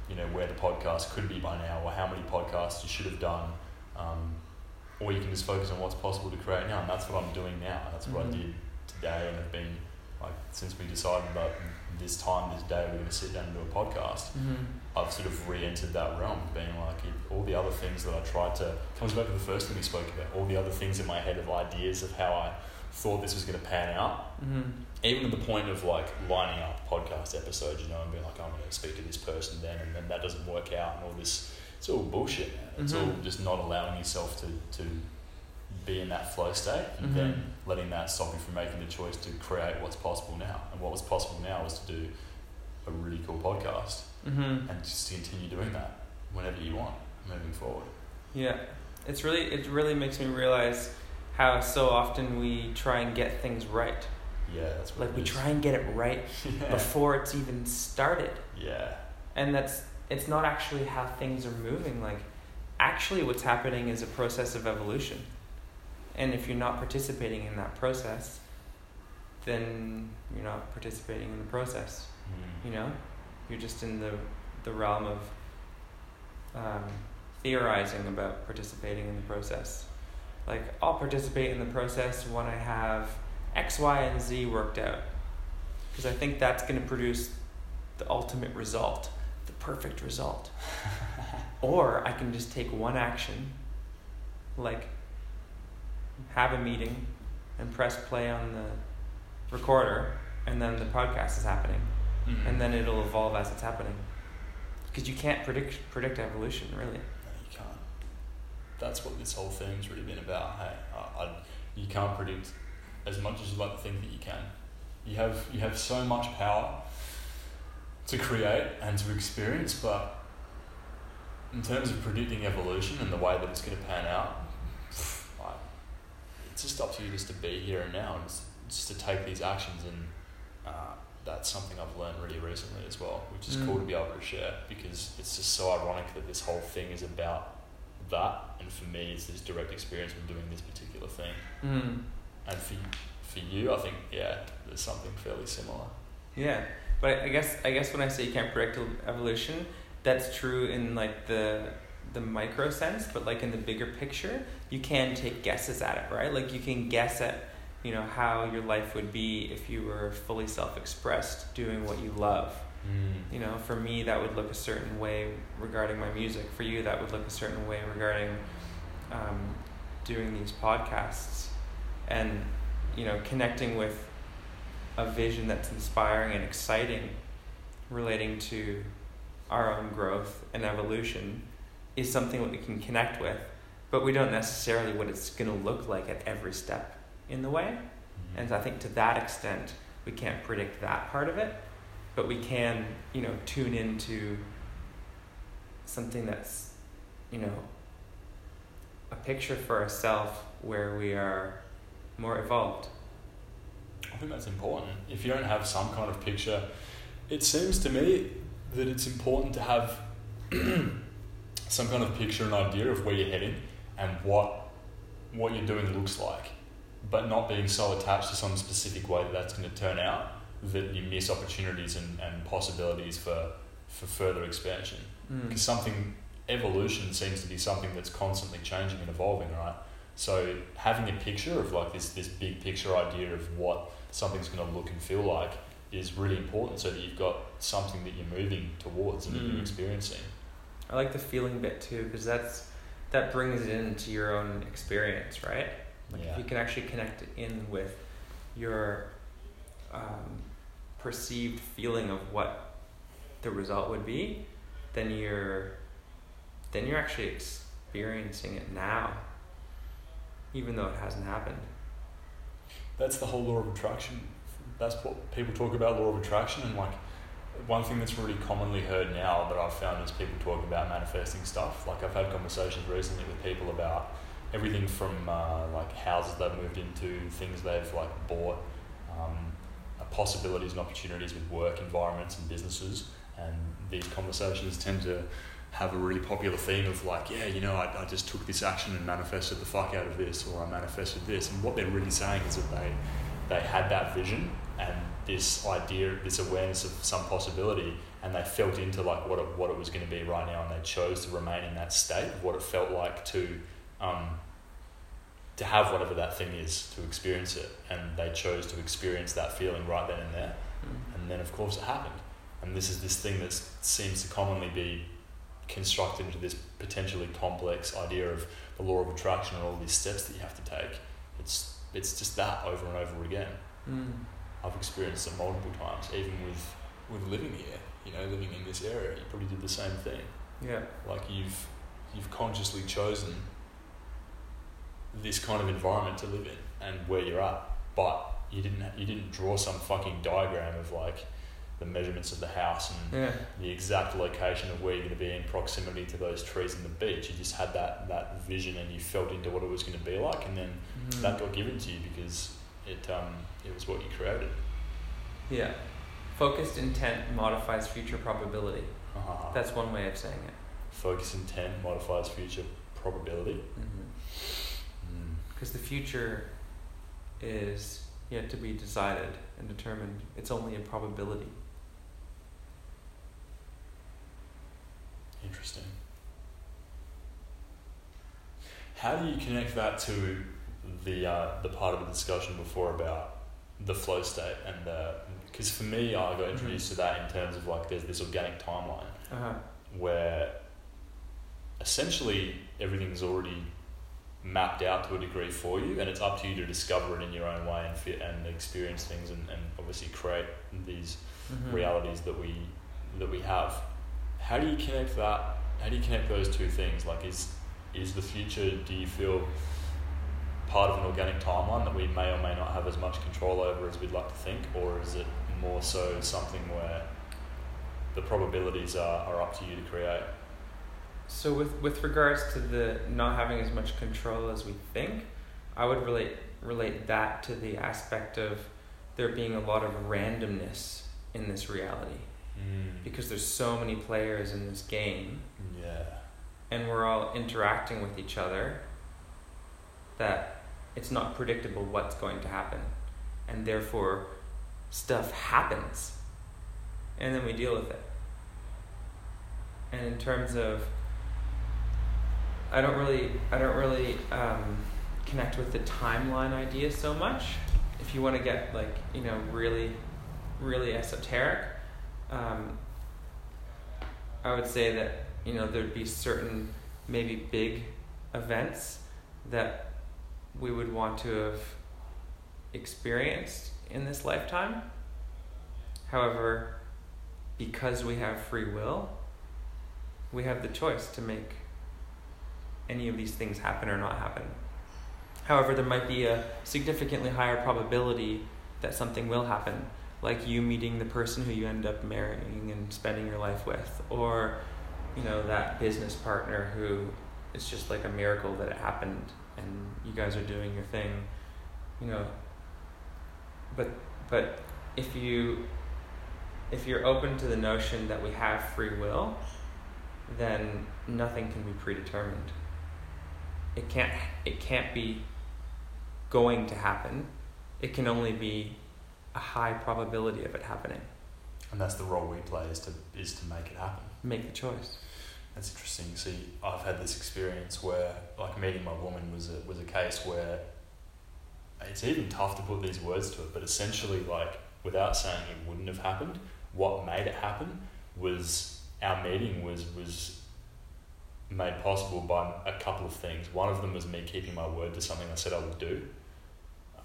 you know where the podcast could be by now, or how many podcasts you should have done, um, or you can just focus on what's possible to create now. And that's what I'm doing now. That's what mm-hmm. I did today, and I've been like since we decided about. This time, this day, we're going to sit down and do a podcast. Mm-hmm. I've sort of re-entered that realm, being like, it, all the other things that I tried to, comes back to the first thing we spoke about, all the other things in my head of ideas of how I thought this was going to pan out, mm-hmm. even to the point of like lining up podcast episodes, you know, and being like, I'm going to speak to this person then, and then that doesn't work out, and all this, it's all bullshit, man. It's mm-hmm. all just not allowing yourself to, to be in that flow state, and mm-hmm. then letting that stop you from making the choice to create what's possible now. And what was possible now was to do a really cool podcast mm-hmm. and just continue doing that whenever you want, moving forward. Yeah, it's really it really makes me realize how so often we try and get things right. Yeah, that's what like we is. try and get it right yeah. before it's even started. Yeah, and that's it's not actually how things are moving. Like, actually, what's happening is a process of evolution. And if you're not participating in that process, then you're not participating in the process. Mm. You know, you're just in the the realm of um, theorizing about participating in the process. Like, I'll participate in the process when I have X, Y, and Z worked out, because I think that's going to produce the ultimate result, the perfect result. Or I can just take one action, like. Have a meeting and press play on the recorder, and then the podcast is happening mm-hmm. and then it'll evolve as it's happening, because you can't predict predict evolution, really. No, you can't. That's what this whole thing's really been about. Hey, I, I, you can't predict as much as you like to think that you can. You have you have so much power to create and to experience, but in terms of predicting evolution and the way that it's going to pan out, it's just up to you just to be here and now, and just to take these actions. And uh, that's something I've learned really recently as well, which is mm. cool to be able to share, because it's just so ironic that this whole thing is about that, and for me it's this direct experience of doing this particular thing mm. and for, for you I think yeah there's something fairly similar. Yeah, But I guess I guess when I say you can't predict evolution, that's true in like the the micro sense, but like in the bigger picture, you can take guesses at it, right? Like you can guess at, you know, how your life would be if you were fully self-expressed, doing what you love. Mm. You know, for me, that would look a certain way regarding my music. For you, that would look a certain way regarding um, doing these podcasts and, you know, connecting with a vision that's inspiring and exciting, relating to our own growth and evolution, is something that we can connect with, but we don't necessarily what it's going to look like at every step in the way. Mm-hmm. And I think to that extent, we can't predict that part of it, but we can, you know, tune into something that's, you know, a picture for ourselves where we are more evolved. I think that's important. If you don't have some kind of picture, it seems to me that it's important to have some kind of picture and idea of where you're heading and what what you're doing looks like, but not being so attached to some specific way that that's going to turn out that you miss opportunities and, and possibilities for, for further expansion. Because mm. something, evolution seems to be something that's constantly changing and evolving, right? So having a picture of like this, this big picture idea of what something's going to look and feel like is really important, so that you've got something that you're moving towards and mm. that you're experiencing. I like the feeling bit too, because that's that brings it into your own experience, right? Like yeah. if you can actually connect it in with your um, perceived feeling of what the result would be, then you're then you're actually experiencing it now, even though it hasn't happened. That's the whole law of attraction. That's what people talk about, law of attraction. And like one thing that's really commonly heard now that I've found is people talk about manifesting stuff. Like I've had conversations recently with people about everything from uh, like houses they've moved into, things they've like bought, um, possibilities and opportunities with work environments and businesses. And these conversations tend to have a really popular theme of like, yeah, you know, I, I just took this action and manifested the fuck out of this, or I manifested this. And what they're really saying is that they they had that vision and this idea, this awareness of some possibility, and they felt into like what it, what it was going to be right now, and they chose to remain in that state of what it felt like to um, to have whatever that thing is, to experience it, and they chose to experience that feeling right then and there. Mm. And then of course it happened. And this is this thing that seems to commonly be constructed into this potentially complex idea of the law of attraction and all these steps that you have to take. It's it's just that over and over again. Mm. I've experienced it multiple times, even with with living here, you know, living in this area, you probably did the same thing. Yeah. Like you've you've consciously chosen this kind of environment to live in and where you're at, but you didn't you didn't draw some fucking diagram of like the measurements of the house and yeah. the exact location of where you're going to be in proximity to those trees and the beach. You just had that, that vision and you felt into what it was going to be like, and then mm-hmm. that got given to you because it um it was what you created. Yeah. Focused intent modifies future probability. Uh-huh. That's one way of saying it. Focused intent modifies future probability. Because mm-hmm. mm. the future is yet to be decided and determined. It's only a probability. Interesting. How do you connect that to the uh, the part of the discussion before about the flow state? And the, because for me, I got introduced mm-hmm. to that in terms of like there's this organic timeline uh-huh. where essentially everything's already mapped out to a degree for you, and it's up to you to discover it in your own way and fit and experience things and, and obviously create these mm-hmm. realities that we that we have. How do you connect that? How do you connect those two things? Like, is is the future, do you feel, part of an organic timeline that we may or may not have as much control over as we'd like to think, or is it more so something where the probabilities are, are up to you to create? So with, with regards to the not having as much control as we think, I would relate relate that to the aspect of there being a lot of randomness in this reality. Mm. Because there's so many players in this game. Yeah. And we're all interacting with each other, that it's not predictable what's going to happen. And therefore, stuff happens. and then we deal with it. And in terms of, I don't really, I don't really um, connect with the timeline idea so much. If you want to get like, you know, really, really esoteric, um, I would say that, you know, there'd be certain maybe big events that we would want to have experienced in this lifetime. However, because we have free will, we have the choice to make any of these things happen or not happen. However, there might be a significantly higher probability that something will happen, like you meeting the person who you end up marrying and spending your life with, or, you know, that business partner who it's just like a miracle that it happened and you guys are doing your thing, you know. But but if you if you're open to the notion that we have free will, then nothing can be predetermined. It can't it can't be going to happen. It can only be a high probability of it happening. And that's the role we play, is to is to make it happen. Make the choice. That's interesting. See, I've had this experience where, like, meeting my woman was a was a case where it's even tough to put these words to it, but essentially, like, without saying it wouldn't have happened, what made it happen was our meeting was was made possible by a couple of things. One of them was me keeping my word to something I said I would do,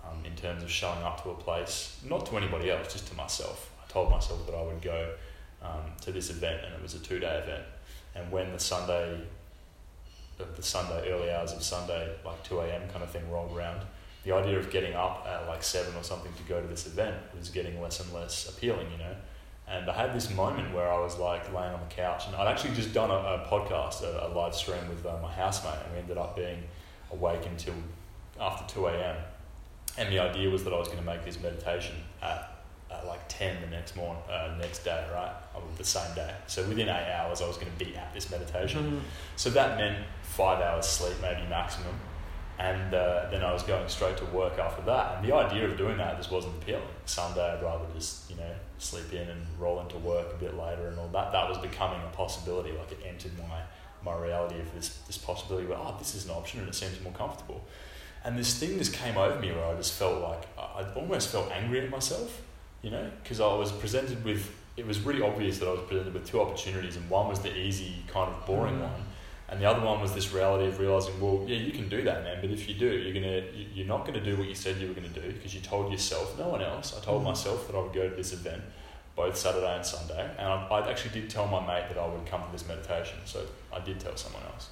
um, in terms of showing up to a place, not to anybody else, just to myself. I told myself that I would go um, to this event, and it was a two-day event. And when the Sunday, the Sunday, early hours of Sunday, like two a.m. kind of thing rolled around, the idea of getting up at like seven or something to go to this event was getting less and less appealing, you know. And I had this moment where I was like laying on the couch, and I'd actually just done a, a podcast, a, a live stream with uh, my housemate, and we ended up being awake until after two a.m. And the idea was that I was going to make this meditation at at like ten the next morning, uh, next day, right? The same day. So within eight hours, I was going to be at this meditation. Mm-hmm. So that meant five hours sleep, maybe maximum. And uh, then I was going straight to work after that. And the idea of doing that just wasn't appealing. Sunday, I'd rather just, you know, sleep in and roll into work a bit later and all that. That was becoming a possibility. Like, it entered my, my reality of this, this possibility where, oh, this is an option and it seems more comfortable. And this thing just came over me where I just felt like, I almost felt angry at myself, you know, because I was presented with, it was really obvious that I was presented with two opportunities, and one was the easy, kind of boring mm. one, and the other one was this reality of realising, well, yeah, you can do that, man, but if you do, you're gonna, you're not gonna do what you said you were gonna do, because you told yourself, no one else. I told mm. myself that I would go to this event, both Saturday and Sunday, and I, I actually did tell my mate that I would come to this meditation, so I did tell someone else.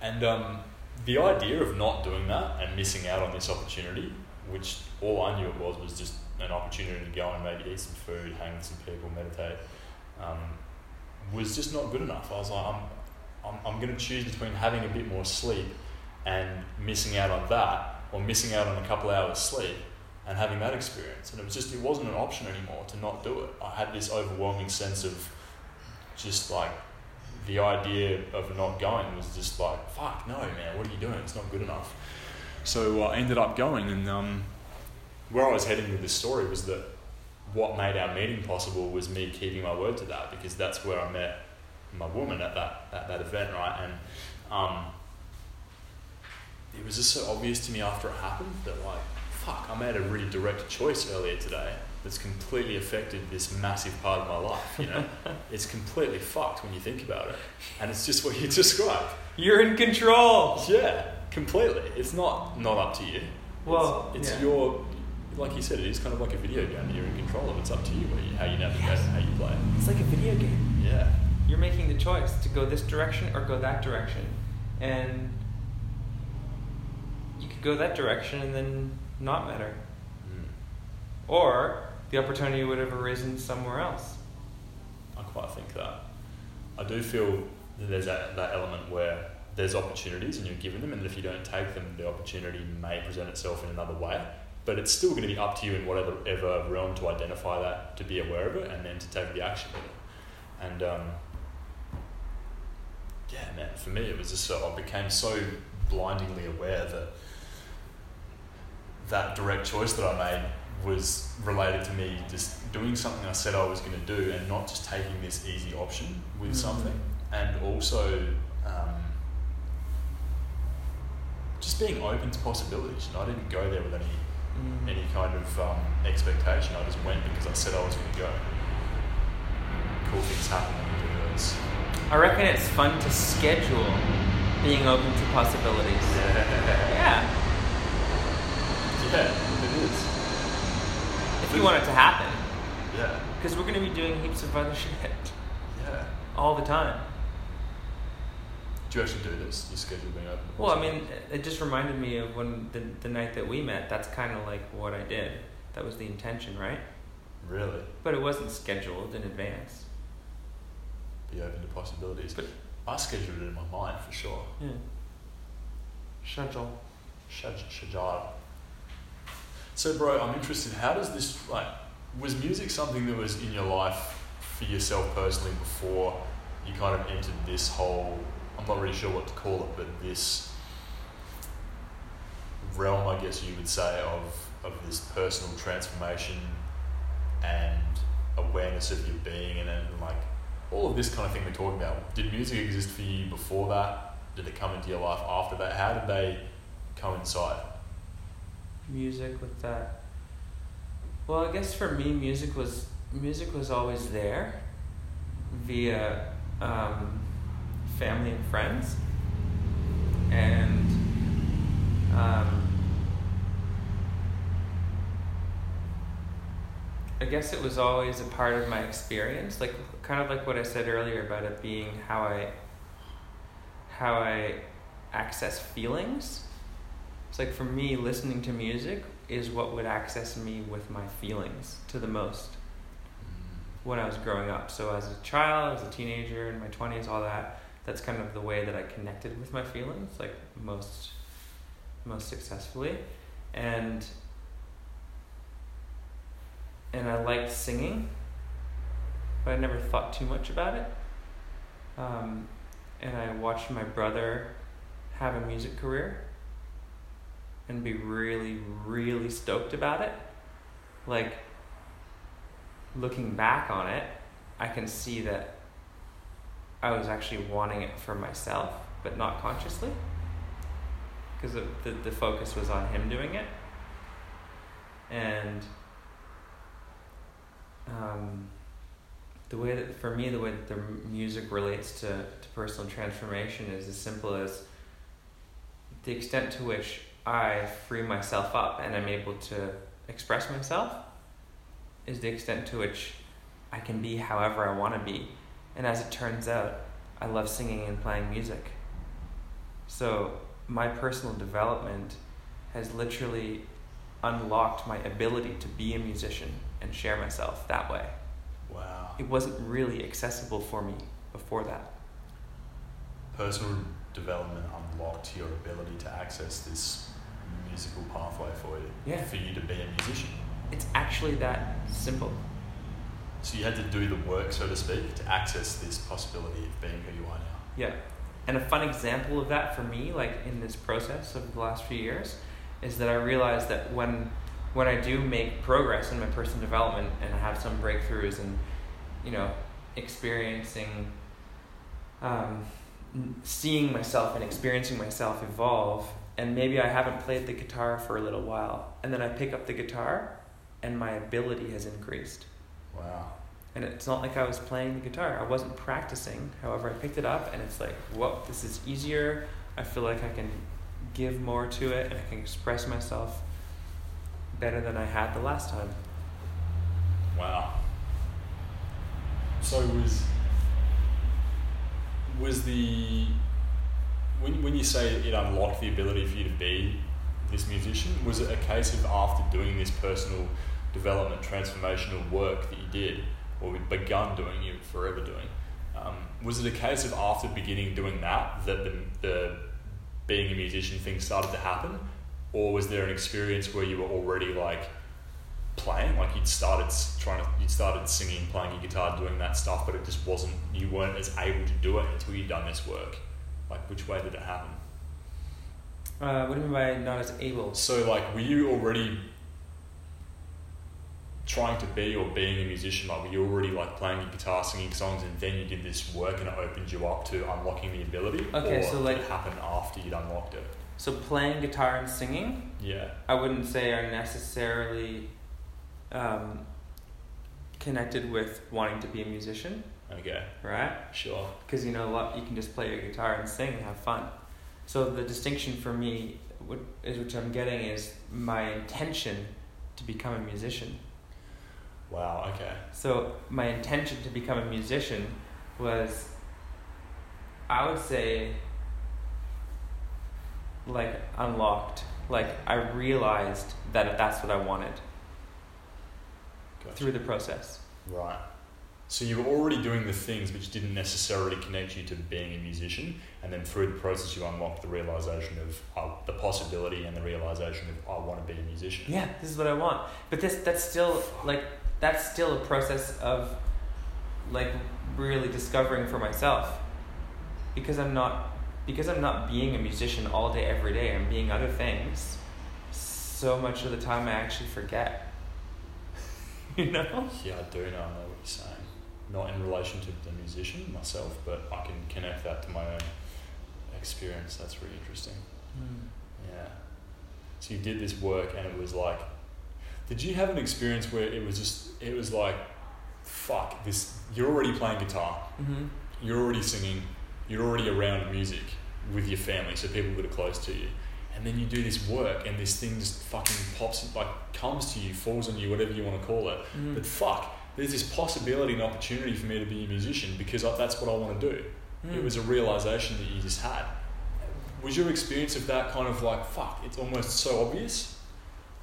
And um, the idea of not doing that and missing out on this opportunity, which all I knew it was, was just an opportunity to go and maybe eat some food, hang with some people, meditate, um, was just not good enough. I was like, I'm, I'm, I'm going to choose between having a bit more sleep and missing out on that, or missing out on a couple hours sleep and having that experience. And it was just, it wasn't an option anymore to not do it. I had this overwhelming sense of just like the idea of not going was just like, fuck no, man, what are you doing? It's not good enough. So I ended up going, and um, where I was heading with this story was that what made our meeting possible was me keeping my word to that, because that's where I met my woman at that at that event, right? And um, it was just so obvious to me after it happened that, like, fuck, I made a really direct choice earlier today that's completely affected this massive part of my life, you know? It's completely fucked when you think about it. And it's just what you described. You're in control. Yeah, completely. It's not not up to you. Well, It's, it's yeah. your... Like you said, it is kind of like a video game. You're in control of. It's up to you how you navigate yes. and how you play. It's like a video game. Yeah. You're making the choice to go this direction or go that direction. And you could go that direction and then not matter. Mm. Or the opportunity would have arisen somewhere else. I quite think that. I do feel that there's that, that element where there's opportunities and you're given them, and if you don't take them, the opportunity may present itself in another way. But it's still going to be up to you in whatever ever realm to identify that, to be aware of it, and then to take the action with it. And um, yeah, man, for me, it was just so, I became so blindingly aware that that direct choice that I made was related to me just doing something I said I was going to do and not just taking this easy option with mm-hmm. something. And also um, just being open to possibilities. And I didn't go there with any mm-hmm. any kind of um, expectation. I just went because I said I was going to go. Cool things happen when you do those. I reckon it's fun to schedule being open to possibilities. Yeah. Yeah. Yeah, it is. If you want it to happen. Yeah. Because we're going to be doing heaps of other shit. Yeah. All the time. Do you actually do this? Do you schedule being open? Well, I mean, it just reminded me of when the, the night that we met. That's kind of like what I did. That was the intention, right? Really? But it wasn't scheduled in advance. Be open to possibilities. But I scheduled it in my mind for sure. Yeah. Schedule. Schedule. So bro, I'm interested, how does this, like, was music something that was in your life for yourself personally before you kind of entered this whole, I'm not really sure what to call it, but this realm, I guess you would say, of, of this personal transformation and awareness of your being and then like all of this kind of thing we're talking about. Did music exist for you before that? Did it come into your life after that? How did they coincide? Music with that. Well, I guess for me, music was music was always there, via um, family and friends, and um, I guess it was always a part of my experience, like kind of like what I said earlier about it being how I how I access feelings. It's like for me, listening to music is what would access me with my feelings to the most when I was growing up. So as a child, as a teenager, in my twenties, all that, that's kind of the way that I connected with my feelings, like most most successfully. And and I liked singing, but I never thought too much about it. Um, and I watched my brother have a music career and be really, really stoked about it. Like, looking back on it, I can see that I was actually wanting it for myself, but not consciously, because the, the focus was on him doing it. And um, the way that, for me, the way that the music relates to, to personal transformation is as simple as the extent to which I free myself up and I'm able to express myself is the extent to which I can be however I want to be. And as it turns out, I love singing and playing music. So my personal development has literally unlocked my ability to be a musician and share myself that way. Wow. It wasn't really accessible for me before that. Personal development unlocked your ability to access this musical pathway for you. Yeah. For you to be a musician. It's actually that simple. So you had to do the work, so to speak, to access this possibility of being who you are now. Yeah. And a fun example of that for me, like in this process of the last few years, is that I realized that when when I do make progress in my personal development and I have some breakthroughs and, you know, experiencing um seeing myself and experiencing myself evolve, and maybe I haven't played the guitar for a little while, and then I pick up the guitar and my ability has increased. Wow. And it's not like I was playing the guitar, I wasn't practicing, however I picked it up and it's like, whoa, this is easier, I feel like I can give more to it and I can express myself better than I had the last time. Wow. So it was Was the when when you say it unlocked the ability for you to be this musician, was it a case of after doing this personal development transformational work that you did, or begun doing, you forever doing, um, was it a case of after beginning doing that that the the being a musician thing started to happen, or was there an experience where you were already like playing, like you'd started trying to, you'd started singing, playing your guitar, doing that stuff, but it just wasn't, you weren't as able to do it until you'd done this work? Like, which way did it happen? Uh, what do you mean by not as able? So, like, were you already trying to be or being a musician? Like, were you already like playing your guitar, singing songs, and then you did this work and it opened you up to unlocking the ability? Okay, or so like, did it happen after you'd unlocked it? So playing guitar and singing, yeah, I wouldn't say are necessarily um, connected with wanting to be a musician. Okay. Right? Sure. Because, you know, a lot, you can just play your guitar and sing and have fun. So the distinction for me, what, is which I'm getting, is my intention to become a musician. Wow, okay. So my intention to become a musician was, I would say, like, unlocked. Like, I realized that that's what I wanted. Gotcha. Through the process. Right. So you were already doing the things which didn't necessarily connect you to being a musician, and then through the process you unlocked the realisation of uh, the possibility and the realisation of, I want to be a musician. Yeah, this is what I want. But this that's still, like, that's still a process of, like, really discovering for myself. Because I'm not, because I'm not being a musician all day, every day, I'm being other things, so much of the time I actually forget. You know? Yeah, I do know, I know what you're saying. Not in relation to the musician myself, but I can connect that to my own experience. That's really interesting. Mm. Yeah. So you did this work, and it was like, did you have an experience where it was just, it was like, fuck this, you're already playing guitar, mm-hmm. you're already singing, you're already around music with your family, so people that are close to you, and then you do this work, and this thing just fucking pops, like, comes to you, falls on you, whatever you want to call it, mm-hmm. but fuck, there's this possibility and opportunity for me to be a musician because I, that's what I want to do. Mm. It was a realisation that you just had. Was your experience of that kind of like, fuck, it's almost so obvious?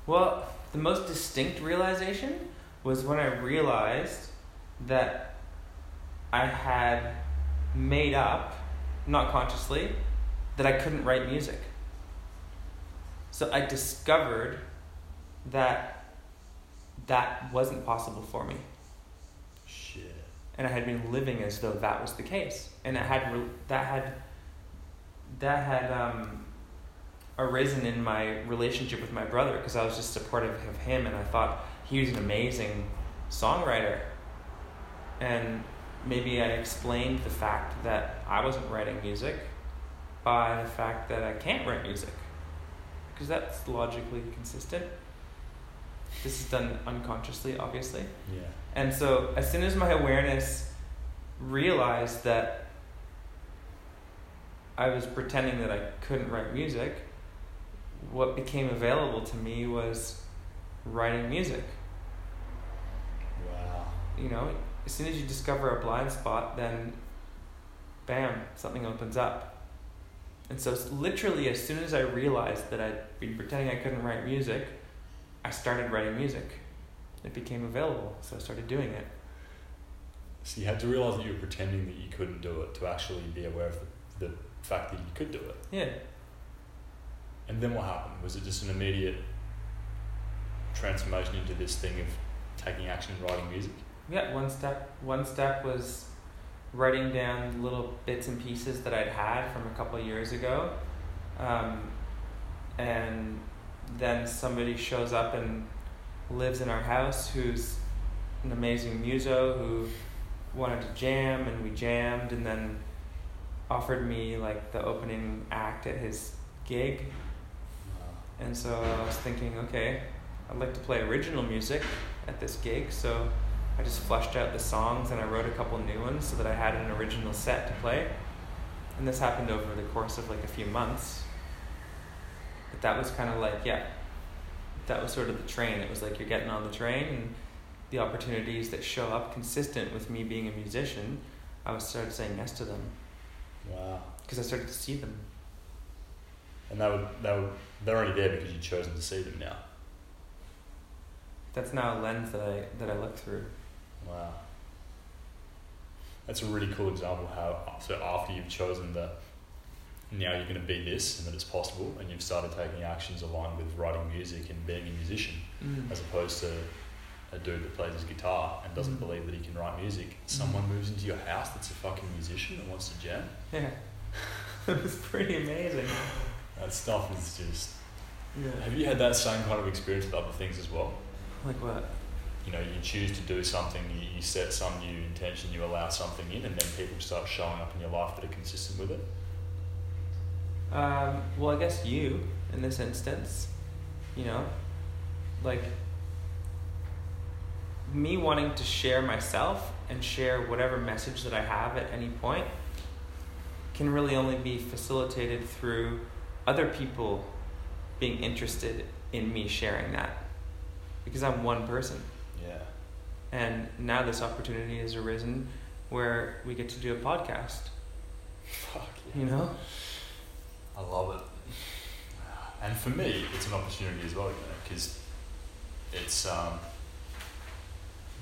Well, the most distinct realisation was when I realised that I had made up, not consciously, that I couldn't write music. So I discovered that that wasn't possible for me. Shit. And I had been living as though that was the case, and it had re- that had that had um, arisen in my relationship with my brother, because I was just supportive of him, and I thought he was an amazing songwriter, and maybe I explained the fact that I wasn't writing music by the fact that I can't write music, because that's logically consistent. This is done unconsciously, obviously. Yeah. And so as soon as my awareness realized that I was pretending that I couldn't write music, what became available to me was writing music. Wow. You know, as soon as you discover a blind spot, then bam, something opens up. And so literally as soon as I realized that I'd been pretending I couldn't write music, I started writing music. It became available, so I started doing it. So you had to realise that you were pretending that you couldn't do it to actually be aware of the, the fact that you could do it. Yeah. And then what happened? Was it just an immediate transformation into this thing of taking action and writing music? Yeah, one step, one step was writing down little bits and pieces that I'd had from a couple of years ago. Um, and then somebody shows up and lives in our house who's an amazing muso who wanted to jam, and we jammed, and then offered me like the opening act at his gig. And so I was thinking, okay, I'd like to play original music at this gig, so I just flushed out the songs and I wrote a couple new ones so that I had an original set to play. And this happened over the course of like a few months. But that was kind of like, yeah, that was sort of the train. It was like you're getting on the train, and the opportunities that show up consistent with me being a musician, I was started saying yes to them. Wow. Because I started to see them. And they were, they were, they're only there because you've chosen to see them now. That's now a lens that I, that I look through. Wow. That's a really cool example how, so after you've chosen the, now you're going to be this and that it's possible, and you've started taking actions aligned with writing music and being a musician, mm. as opposed to a dude that plays his guitar and doesn't mm. believe that he can write music. Someone mm. moves into your house that's a fucking musician and wants to jam. Yeah. It was pretty amazing. That stuff is just... Yeah. Have you had that same kind of experience with other things as well? Like what? you know, you choose to do something, you, you set some new intention, you allow something in, and then people start showing up in your life that are consistent with it? Um, well, I guess you, in this instance, you know, like, me wanting to share myself and share whatever message that I have at any point can really only be facilitated through other people being interested in me sharing that, because I'm one person. Yeah. And now this opportunity has arisen where we get to do a podcast. Fuck yeah. You know? I love it. And for me, it's an opportunity as well, because it's, um,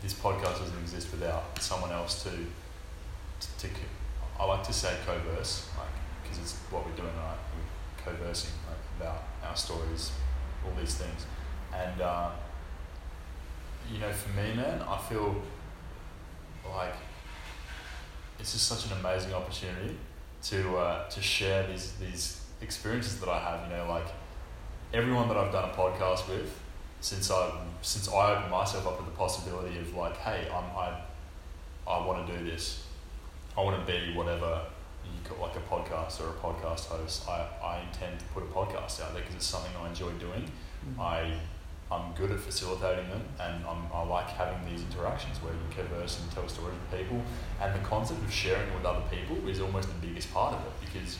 this podcast doesn't exist without someone else to, to, to I like to say converse, like, because it's what we're doing, right? We're conversing, like, about our stories, all these things. And, uh, you know, for me, man, I feel like it's just such an amazing opportunity to uh, to share these these experiences that I have. You know, like, everyone that I've done a podcast with since I since I opened myself up to the possibility of, like, hey, I'm I I want to do this. I want to be whatever you call, like, a podcast or a podcast host. I, I intend to put a podcast out there because it's something I enjoy doing. Mm-hmm. I I'm good at facilitating them, and I'm, I like having these interactions where you converse and tell stories with people, and the concept of sharing with other people is almost the biggest part of it, because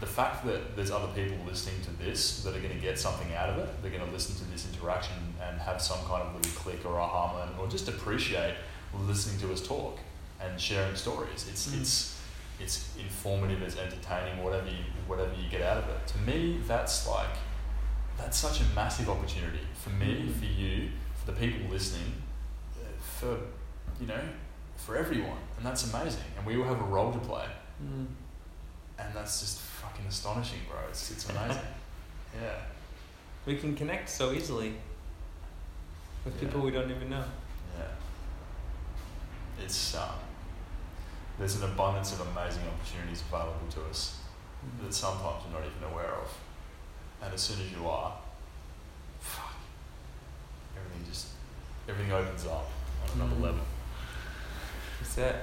the fact that there's other people listening to this that are going to get something out of it, they're going to listen to this interaction and have some kind of little click or aha moment, or just appreciate listening to us talk and sharing stories. It's mm. it's it's informative, it's entertaining, whatever you, whatever you get out of it. To me, that's like, that's such a massive opportunity for me, for you, for the people listening, for, you know, for everyone. And that's amazing. And we all have a role to play. Mm. And that's just fucking astonishing, bro. It's, it's amazing. Yeah. We can connect so easily with yeah. people we don't even know. Yeah. It's, um, there's an abundance of amazing opportunities available to us mm-hmm. that sometimes we're not even aware of. And as soon as you are, fuck, everything just, everything opens up on another mm. level. That's it.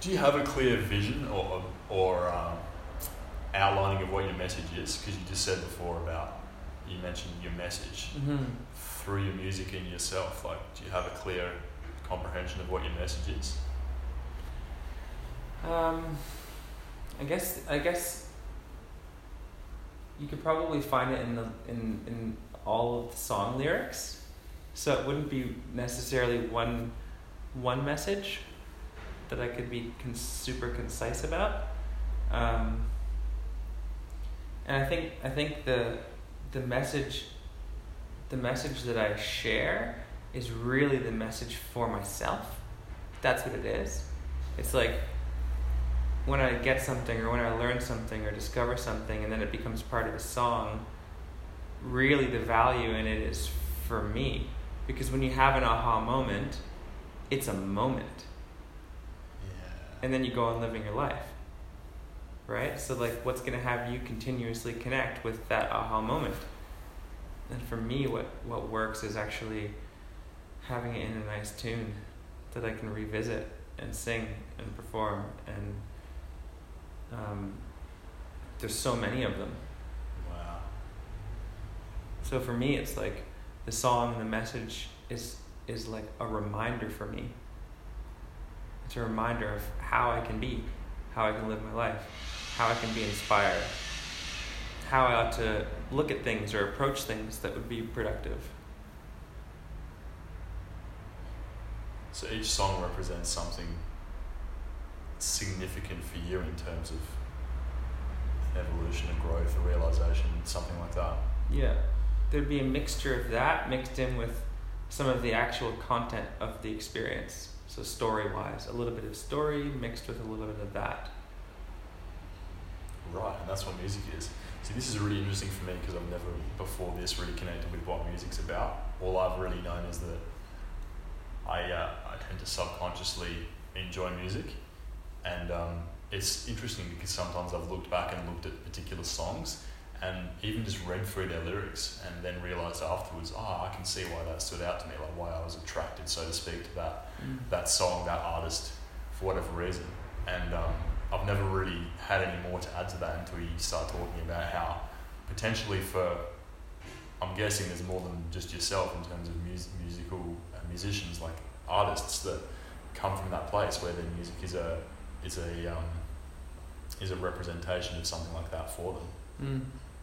Do you have a clear vision or or um, outlining of what your message is? Because you just said before about, you mentioned your message mm-hmm. through your music and yourself. Like, do you have a clear comprehension of what your message is? Um, I guess, I guess... you could probably find it in the in, in all of the song lyrics, so it wouldn't be necessarily one one message that I could be con- super concise about. Um, and I think I think the the message the message that I share is really the message for myself. That's what it is. It's like, when I get something, or when I learn something, or discover something, and then it becomes part of a song, really the value in it is for me. Because when you have an aha moment, it's a moment. Yeah. And then you go on living your life. Right? So, like, what's going to have you continuously connect with that aha moment? And for me, what, what works is actually having it in a nice tune that I can revisit and sing and perform. And Um, there's so many of them. Wow. So for me, it's like the song and the message is is like a reminder for me. It's a reminder of how I can be, how I can live my life, how I can be inspired, how I ought to look at things or approach things that would be productive. So each song represents something significant for you in terms of evolution and growth or realization, something like that. Yeah, there'd be a mixture of that mixed in with some of the actual content of the experience. So story-wise, a little bit of story mixed with a little bit of that. Right, and that's what music is. See, this is really interesting for me because I've never before this really connected with what music's about. All I've really known is that I uh, I tend to subconsciously enjoy music. And um, it's interesting because sometimes I've looked back and looked at particular songs and even just read through their lyrics and then realised afterwards, ah, oh, I can see why that stood out to me, like why I was attracted, so to speak, to that mm. that song, that artist, for whatever reason. And um, I've never really had any more to add to that until you start talking about how potentially for, I'm guessing there's more than just yourself in terms of music, musical uh, musicians, like artists that come from that place where their music is a is a um, is a representation of something like that for them. Mm.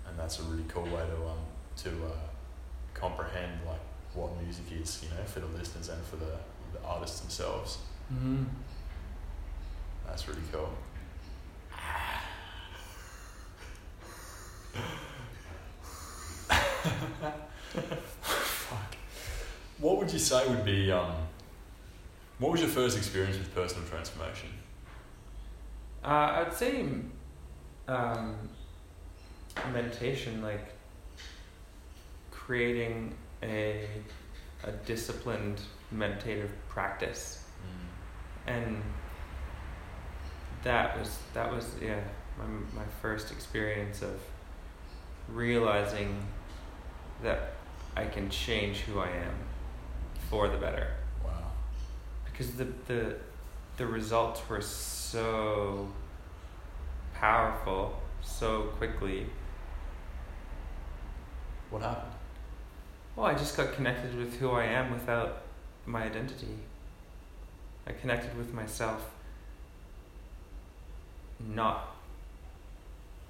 And that's a really cool way to um to uh, comprehend like what music is, you know, for the listeners and for the, the artists themselves. Mm-hmm. That's really cool. Fuck. What would you say would be um? What was your first experience with personal transformation? Uh, I'd say um. meditation, like creating a a disciplined meditative practice, mm. and that was that was yeah my my first experience of realizing that I can change who I am for the better. Wow! Because the the the results were so powerful so quickly. What happened? Well, I just got connected with who I am without my identity. I connected with myself, not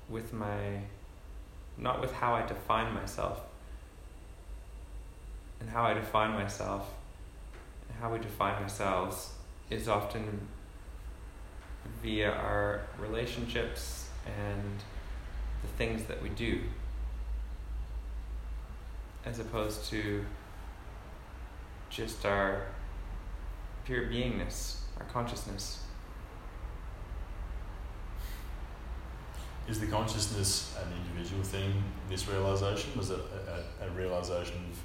with my, not with how I define myself. And how I define myself, and how we define ourselves is often via our relationships and the things that we do, as opposed to just our pure beingness, our consciousness. Is the consciousness an individual thing, this realisation? Was it a, a, a realisation of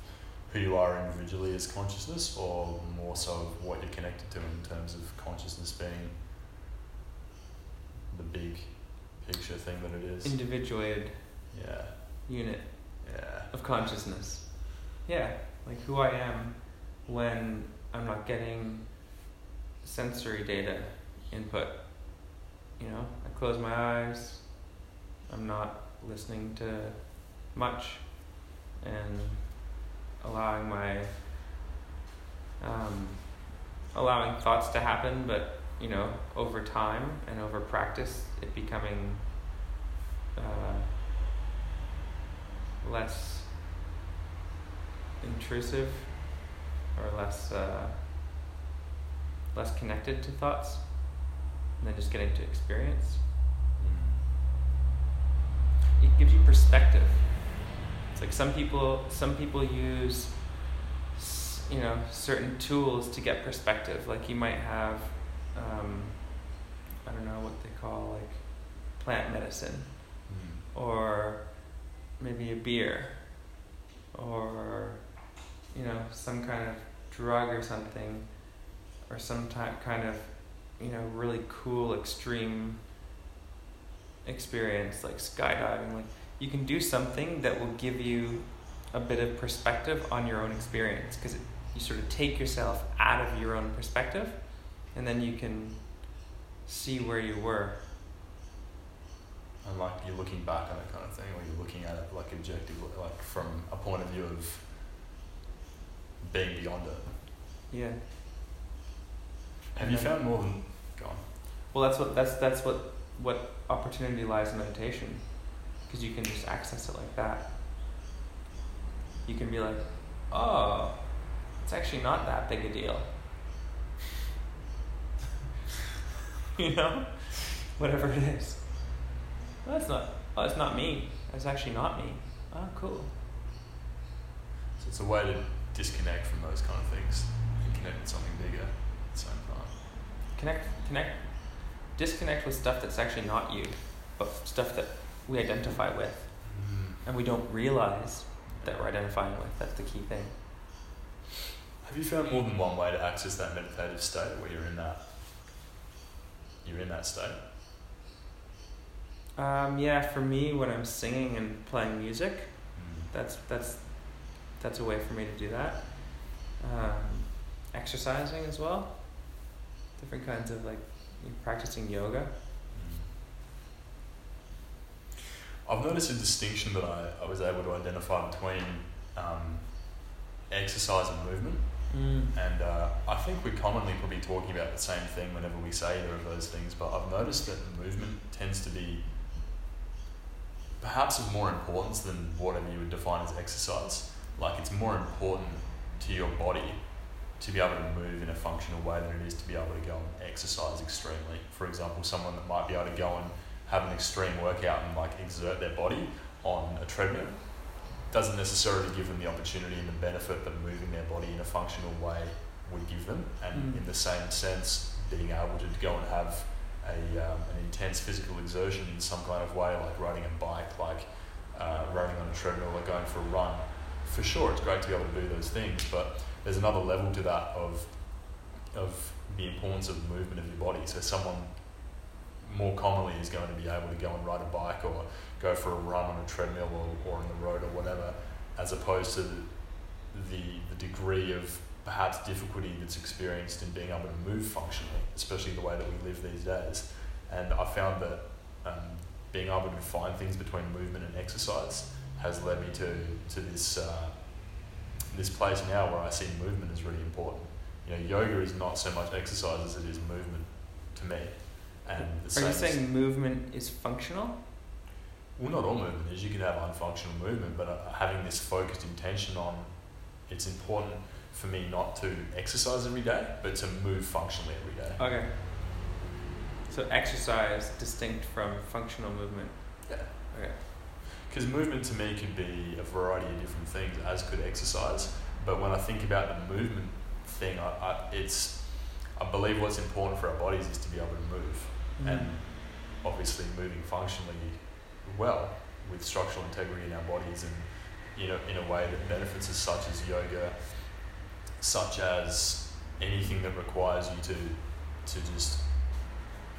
who you are individually as consciousness, or more so of what you're connected to in terms of consciousness being the big picture thing that it is? Individuated. Yeah. Unit. Yeah. Of consciousness. Yeah. Like who I am when I'm not getting sensory data input. You know, I close my eyes, I'm not listening to much, and allowing my um, allowing thoughts to happen, but you know, over time and over practice, it becoming uh, less intrusive or less uh, less connected to thoughts, and then just getting to experience. Mm. It gives you perspective. It's like some people, some people use, you know, certain tools to get perspective. Like you might have. Um, I don't know what they call like plant medicine, mm. or maybe a beer, or you know some kind of drug or something, or some type kind of you know really cool extreme experience like skydiving. Like you can do something that will give you a bit of perspective on your own experience, because you sort of take yourself out of your own perspective. And then you can see where you were. And like you're looking back on that kind of thing, or you're looking at it like objectively, like from a point of view of being beyond it. Yeah. Have you found more than gone? Well, that's what that's that's what what opportunity lies in meditation, because you can just access it like that. You can be like, oh, it's actually not that big a deal. You know, whatever it is. Well, that's not. Well, it's not me. That's actually not me. Oh, cool. So it's a way to disconnect from those kind of things and connect with something bigger at the same time. Connect, connect, disconnect with stuff that's actually not you, but stuff that we identify with, mm. and we don't realize that we're identifying with. That's the key thing. Have you found more than one way to access that meditative state where you're in that? You're in that state? Um, yeah, for me, when I'm singing and playing music, mm. that's that's that's a way for me to do that. Um, exercising as well. Different kinds of, like, practicing yoga. Mm. I've noticed a distinction that I, I was able to identify between um, exercise and movement. Mm. And uh, I think we're commonly probably talking about the same thing whenever we say either of those things, but I've noticed that movement tends to be perhaps of more importance than whatever you would define as exercise. Like, it's more important to your body to be able to move in a functional way than it is to be able to go and exercise extremely. For example, someone that might be able to go and have an extreme workout and, like, exert their body on a treadmill doesn't necessarily give them the opportunity and the benefit that moving their body in a functional way would give them. And mm. in the same sense, being able to go and have a um, an intense physical exertion in some kind of way, like riding a bike, like uh, running on a treadmill, or going for a run. For sure, it's great to be able to do those things, but there's another level to that of of the importance of movement of your body. So someone more commonly is going to be able to go and ride a bike or go for a run on a treadmill or, or on the road or whatever, as opposed to the, the the degree of perhaps difficulty that's experienced in being able to move functionally, especially the way that we live these days. And I found that um, being able to find things between movement and exercise has led me to to this uh, this place now where I see movement is really important. You know, yoga is not so much exercise as it is movement to me. And the Are you saying movement is functional? Well, not all movement is. You can have unfunctional movement, but uh, having this focused intention on, it's important for me not to exercise every day, but to move functionally every day. Okay. So exercise distinct from functional movement. Yeah. Okay. Because movement to me can be a variety of different things, as could exercise. But when I think about the movement thing, I, I it's I believe what's important for our bodies is to be able to move. Mm. And obviously moving functionally well with structural integrity in our bodies, and you know, in a way that benefits us, such as yoga, such as anything that requires you to to just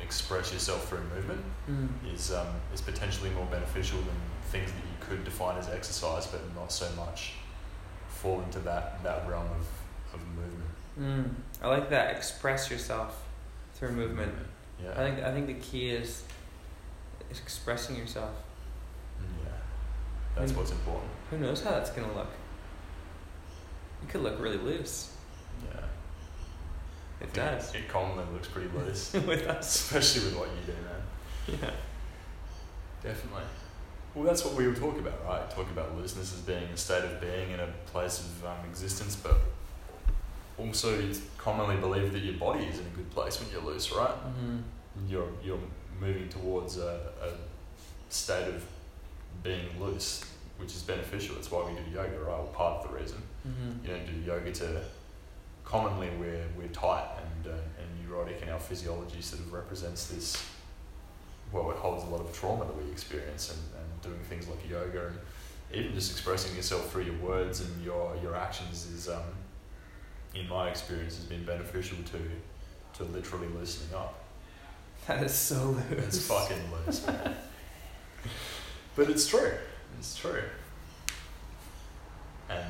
express yourself through movement, mm. is um is potentially more beneficial than things that you could define as exercise, but not so much fall into that, that realm of, of movement. Mm. I like that, express yourself through movement. Yeah. I think I think the key is expressing yourself. Yeah, that's and what's important. Who knows how that's gonna look? It could look really loose. Yeah. It does. It, it commonly looks pretty loose with us, especially with what you do, man. Yeah. Definitely. Well, that's what we were talking about, right? Talking about looseness as being a state of being and a place of um, existence, but also it's commonly believed that your body is in a good place when you're loose, right? Mm-hmm. You're you're moving towards a, a state of being loose, which is beneficial. That's why we do yoga, right? Well, part of the reason. Mm-hmm. You don't do yoga to... Commonly, we're, we're tight and, uh, and neurotic, and our physiology sort of represents this... Well, it holds a lot of trauma that we experience, and, and doing things like yoga and even just expressing yourself through your words and your, your actions is... um. in my experience, has been beneficial to, to literally loosening up. That is so loose. It's fucking loose, man. But it's true. It's true. And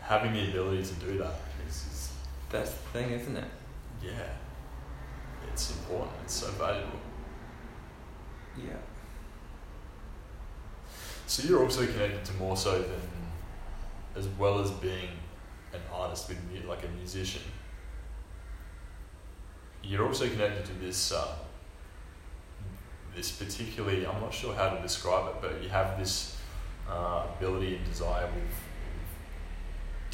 having the ability to do that is... is That's the thing, isn't it? Yeah. It's important. It's so valuable. Yeah. So you're also connected to more so than... As well as being... an artist, with me, like a musician, you're also connected to this uh, this particularly, I'm not sure how to describe it, but you have this uh, ability and desire with, with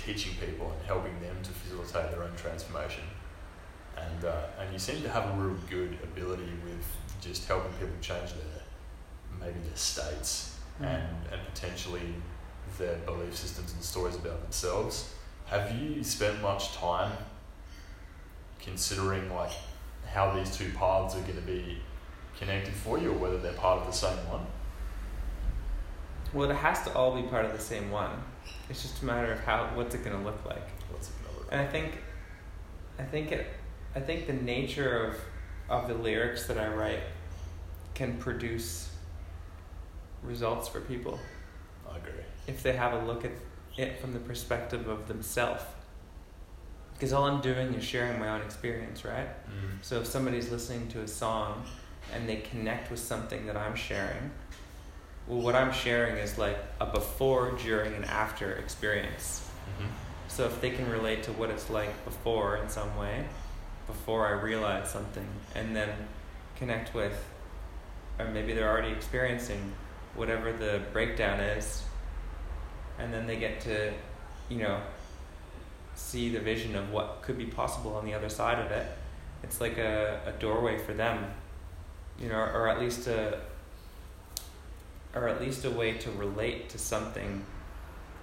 teaching people and helping them to facilitate their own transformation, and uh, and you seem to have a real good ability with just helping people change their, maybe their states, mm. and, and potentially their belief systems and stories about themselves. Have you spent much time considering like how these two paths are going to be connected for you, or whether they're part of the same one? Well, it has to all be part of the same one. It's just a matter of how what's it going to look like. What's it going to look like? And I think, I think it, I think the nature of of the lyrics that I write can produce results for people. I agree. If they have a look at it from the perspective of themselves. Because all I'm doing is sharing my own experience, right? Mm. So if somebody's listening to a song and they connect with something that I'm sharing, well, what I'm sharing is like a before, during, and after experience. Mm-hmm. So if they can relate to what it's like before in some way, before I realize something, and then connect with, or maybe they're already experiencing whatever the breakdown is, and then they get to, you know, see the vision of what could be possible on the other side of it. It's like a, a doorway for them, you know, or at least a or at least a way to relate to something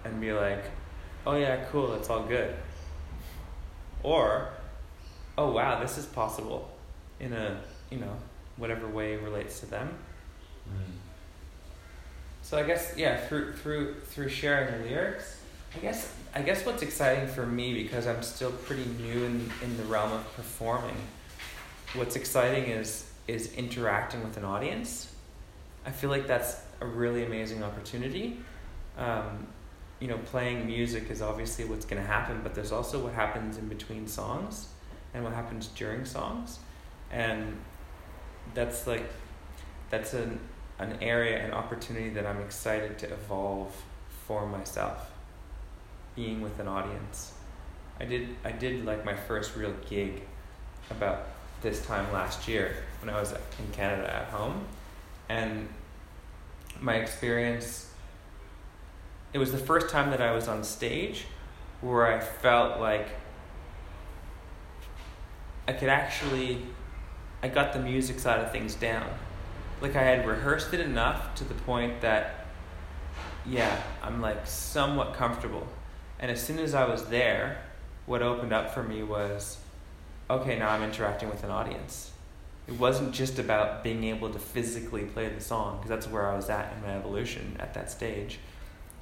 and be like, oh yeah, cool, it's all good. Or, oh wow, this is possible in a, you know, whatever way relates to them. Mm. So I guess, yeah, through through through sharing the lyrics, I guess I guess what's exciting for me, because I'm still pretty new in in the realm of performing, what's exciting is is interacting with an audience. I feel like that's a really amazing opportunity. Um, you know, playing music is obviously what's going to happen, but there's also what happens in between songs and what happens during songs. And that's like, that's an, an area, an opportunity that I'm excited to evolve for myself, being with an audience. I did, I did like my first real gig about this time last year when I was in Canada at home. And my experience, it was the first time that I was on stage where I felt like I could actually, I got the music side of things down. Like I had rehearsed it enough to the point that, yeah, I'm like somewhat comfortable. And as soon as I was there, what opened up for me was, okay, now I'm interacting with an audience. It wasn't just about being able to physically play the song, because that's where I was at in my evolution at that stage.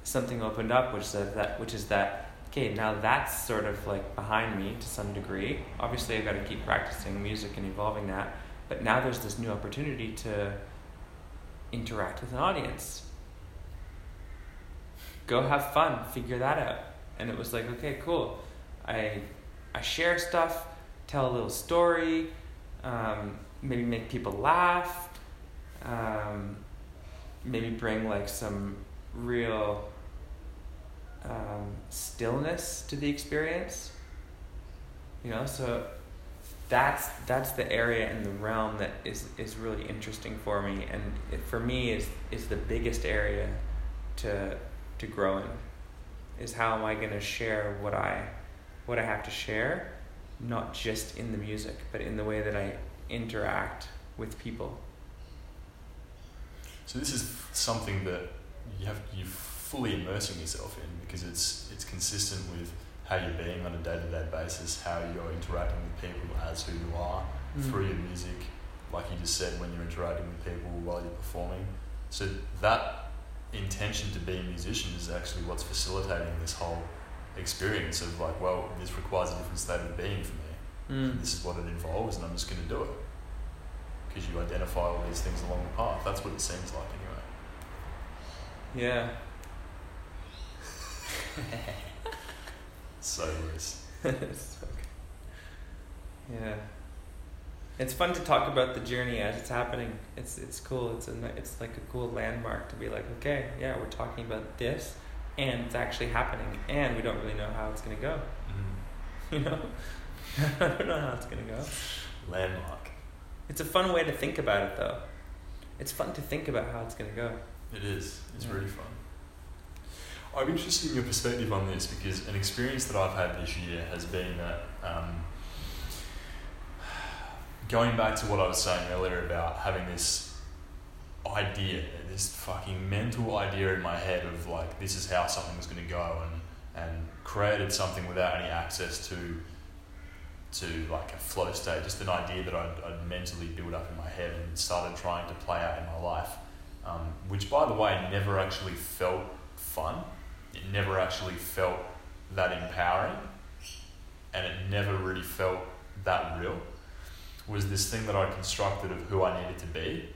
Something opened up, which said that, which is that, okay, now that's sort of like behind me to some degree. Obviously, I've got to keep practicing music and evolving that, but now there's this new opportunity to interact with an audience. Go have fun, figure that out. And it was like, okay, cool. I, I share stuff, tell a little story, um, maybe make people laugh, um, maybe bring like some real um, stillness to the experience, you know. So that's that's the area in the realm that is, is really interesting for me, and it, for me is is the biggest area to to grow in. Is how am I going to share what I what I have to share, not just in the music, but in the way that I interact with people. So this is something that you have you're fully immersing yourself in, because it's it's consistent with how you're being on a day-to-day basis, how you're interacting with people as who you are, mm-hmm. through your music, like you just said, when you're interacting with people while you're performing. So that intention to be a musician is actually what's facilitating this whole experience of like, well, this requires a different state of being for me. Mm. This is what it involves, and I'm just going to do it. Because you identify all these things along the path. That's what it seems like anyway. Yeah. So loose. It's okay. Yeah. It's fun to talk about the journey as it's happening. It's it's cool. It's a, it's like a cool landmark to be like, okay, yeah, we're talking about this. And it's actually happening, and we don't really know how it's going to go. Mm. You know? I don't know how it's going to go. Landmark. It's a fun way to think about it, though. It's fun to think about how it's going to go. It is. It's yeah. really fun. I'm interested in your perspective on this, because an experience that I've had this year has been that, um, going back to what I was saying earlier about having this idea, this fucking mental idea in my head of like, this is how something was going to go, and and created something without any access to to like a flow state, just an idea that I'd, I'd mentally built up in my head and started trying to play out in my life, um, which by the way never actually felt fun, it never actually felt that empowering, and it never really felt that real. It was this thing that I constructed of who I needed to be.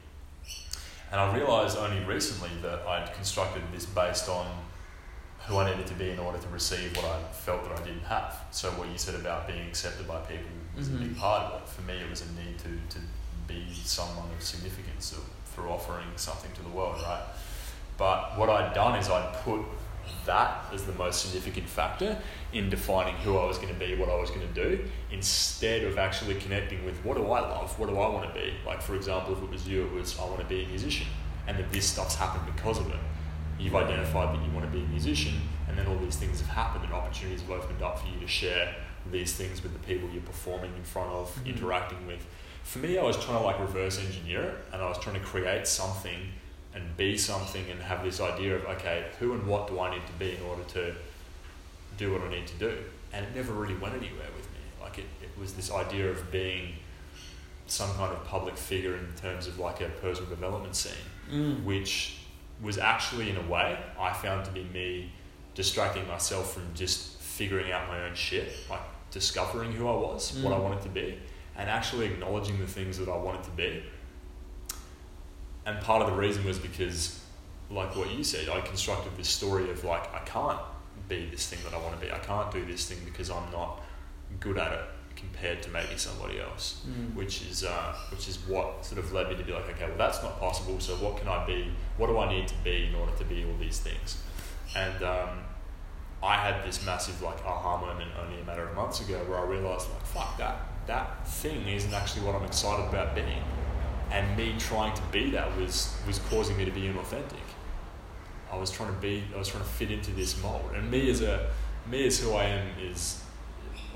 And I realised only recently that I'd constructed this based on who I needed to be in order to receive what I felt that I didn't have. So what you said about being accepted by people was mm-hmm. a big part of it. For me, it was a need to, to be someone of significance for offering something to the world, right? But what I'd done is I'd put that as the most significant factor in defining who I was going to be, what I was going to do, instead of actually connecting with what do I love, what do I want to be. Like, for example, if it was you, it was I want to be a musician, and that this stuff's happened because of it. You've identified that you want to be a musician, and then all these things have happened and opportunities have opened up for you to share these things with the people you're performing in front of, mm-hmm. interacting with. For me, I was trying to like reverse engineer it, and I was trying to create something and be something and have this idea of, okay, who and what do I need to be in order to do what I need to do? And it never really went anywhere with me. Like it, it was this idea of being some kind of public figure in terms of like a personal development scene, mm. which was actually in a way I found to be me distracting myself from just figuring out my own shit, like discovering who I was, mm. what I wanted to be, and actually acknowledging the things that I wanted to be. And part of the reason was because, like what you said, I constructed this story of like, I can't be this thing that I want to be. I can't do this thing because I'm not good at it compared to maybe somebody else, mm. which is uh, which is what sort of led me to be like, okay, well, that's not possible. So what can I be? What do I need to be in order to be all these things? And um, I had this massive like aha moment only a matter of months ago where I realized like, fuck, that that thing isn't actually what I'm excited about being. And me trying to be that was, was causing me to be inauthentic. I was trying to be, I was trying to fit into this mold. And me as a, me as who I am is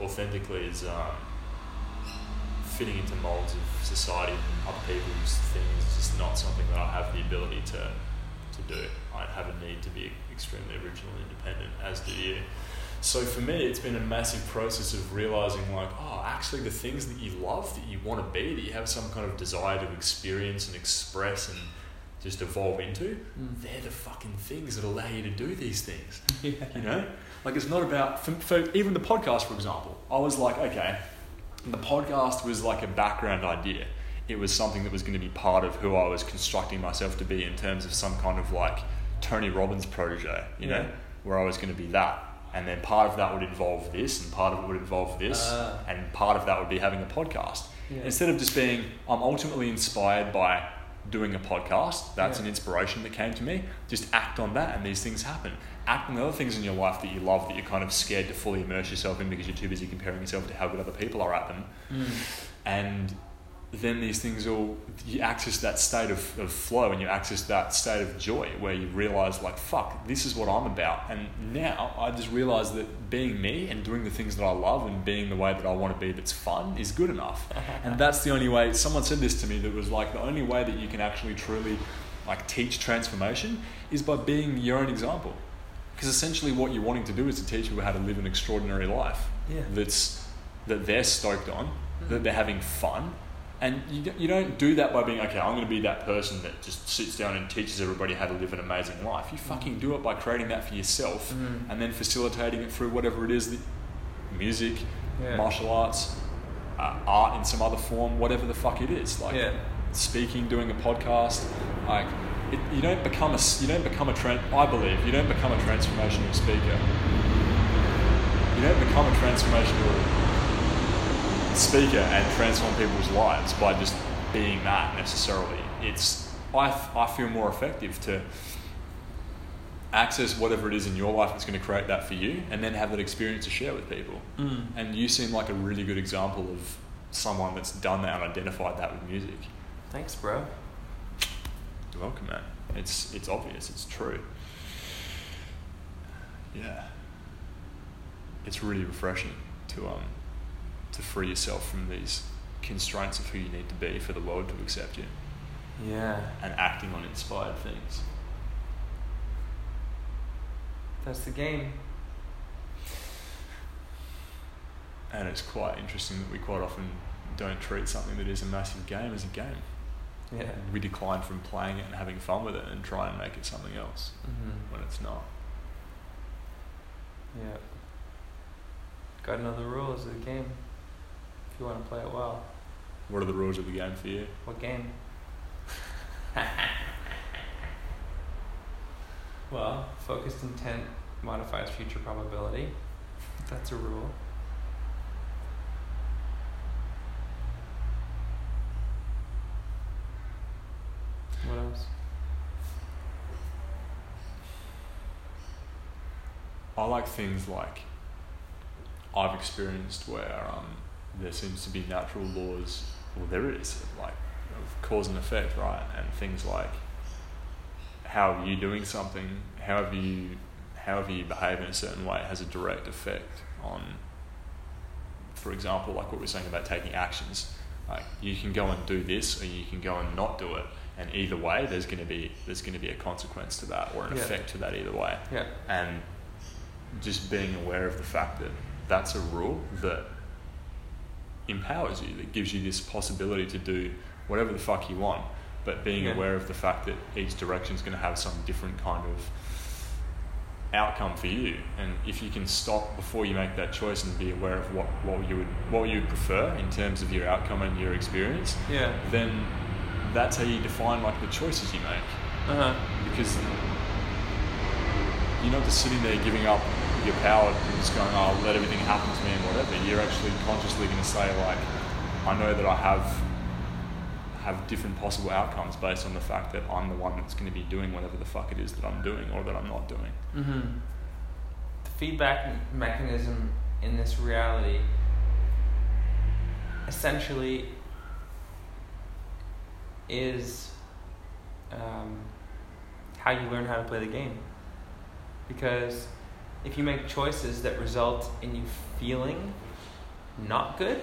authentically is um, fitting into molds of society and other people's things is just not something that I have the ability to, to do. I have a need to be extremely original and independent, as do you. So for me, it's been a massive process of realizing like, oh, actually the things that you love, that you want to be, that you have some kind of desire to experience and express and just evolve into, mm. they're the fucking things that allow you to do these things. Yeah. You know? Like it's not about, for, for even the podcast, for example, I was like, okay, the podcast was like a background idea. It was something that was going to be part of who I was constructing myself to be in terms of some kind of like Tony Robbins protege, you yeah. know, where I was going to be that. And then part of that would involve this, and part of it would involve this, uh, and part of that would be having a podcast. Yeah. Instead of just being, I'm ultimately inspired by doing a podcast, that's yeah. an inspiration that came to me, just act on that and these things happen. Act on the other things in your life that you love that you're kind of scared to fully immerse yourself in because you're too busy comparing yourself to how good other people are at them. Mm. And then these things all, you access that state of, of flow and you access that state of joy where you realise like, fuck, this is what I'm about. And now I just realise that being me and doing the things that I love and being the way that I want to be that's fun is good enough. And that's the only way, someone said this to me that was like, the only way that you can actually truly like teach transformation is by being your own example. Because essentially what you're wanting to do is to teach people how to live an extraordinary life yeah. that's that they're stoked on, mm-hmm. that they're having fun. And you you don't do that by being, okay, I'm going to be that person that just sits down and teaches everybody how to live an amazing life. You fucking do it by creating that for yourself mm. and then facilitating it through whatever it is, that music, yeah. martial arts, uh, art in some other form, whatever the fuck it is. Like yeah. speaking, doing a podcast, like it, you don't become a, you don't become a, tran- I believe, you don't become a transformational speaker. You don't become a transformational speaker and transform people's lives by just being that necessarily. It's I, I feel more effective to access whatever it is in your life that's going to create that for you and then have that experience to share with people. Mm. And you seem like a really good example of someone that's done that and identified that with music. Thanks, bro. You're welcome, man. It's it's obvious. It's true. Yeah. It's really refreshing to um to free yourself from these constraints of who you need to be for the world to accept you. Yeah. And acting on inspired things. That's the game. And it's quite interesting that we quite often don't treat something that is a massive game as a game. Yeah. We decline from playing it and having fun with it and try and make it something else mm-hmm. when it's not. Yeah. Got another rule as a game. If you want to play it well. What are the rules of the game for you? What game? Well, focused intent modifies future probability. That's a rule. What else? I like things like I've experienced where um, there seems to be natural laws, well there is, like of cause and effect, right? And things like how are you doing something, however you however you behave in a certain way has a direct effect on, for example, like what we're saying about taking actions. Like you can go and do this or you can go and not do it. And either way there's gonna be there's gonna be a consequence to that or an yeah. effect to that either way. Yeah. And just being aware of the fact that that's a rule that empowers you, that gives you this possibility to do whatever the fuck you want, but being yeah. aware of the fact that each direction is going to have some different kind of outcome for you. And if you can stop before you make that choice and be aware of what, what you would what you would prefer in terms of your outcome and your experience, yeah. then that's how you define like the choices you make. Uh-huh. Because you're not just sitting there giving up your power and just going, oh, let everything happen to me and whatever. You're actually consciously going to say, like, I know that I have have different possible outcomes based on the fact that I'm the one that's going to be doing whatever the fuck it is that I'm doing or that I'm not doing. Mm-hmm. The feedback mechanism in this reality essentially is um, how you learn how to play the game. Because if you make choices that result in you feeling not good,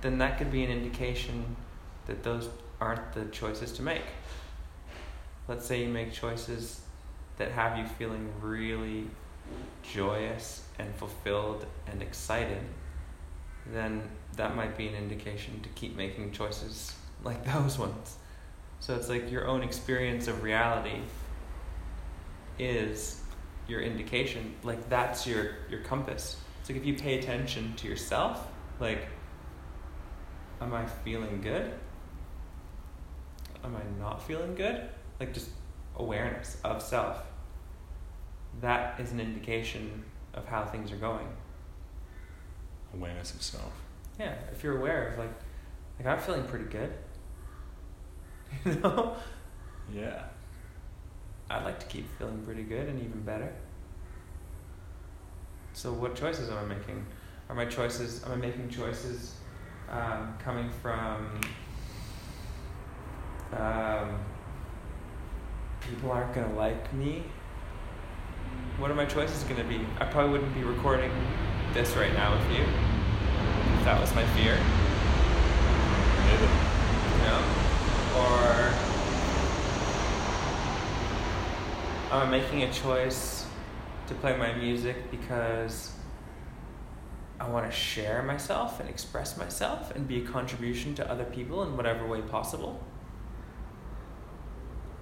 then that could be an indication that those aren't the choices to make. Let's say you make choices that have you feeling really joyous and fulfilled and excited, then that might be an indication to keep making choices like those ones. So it's like your own experience of reality is your indication, like that's your, your compass. It's like if you pay attention to yourself, like, am I feeling good? Am I not feeling good? Like just awareness of self. That is an indication of how things are going. Awareness of self. Yeah, if you're aware of like, like I'm feeling pretty good. You know? Yeah. I'd like to keep feeling pretty good and even better. So what choices am I making? Are my choices, am I making choices um, coming from um, people aren't going to like me? What are my choices going to be? I probably wouldn't be recording this right now with you if that was my fear. Maybe. You know? Or... I'm making a choice to play my music because I want to share myself and express myself and be a contribution to other people in whatever way possible.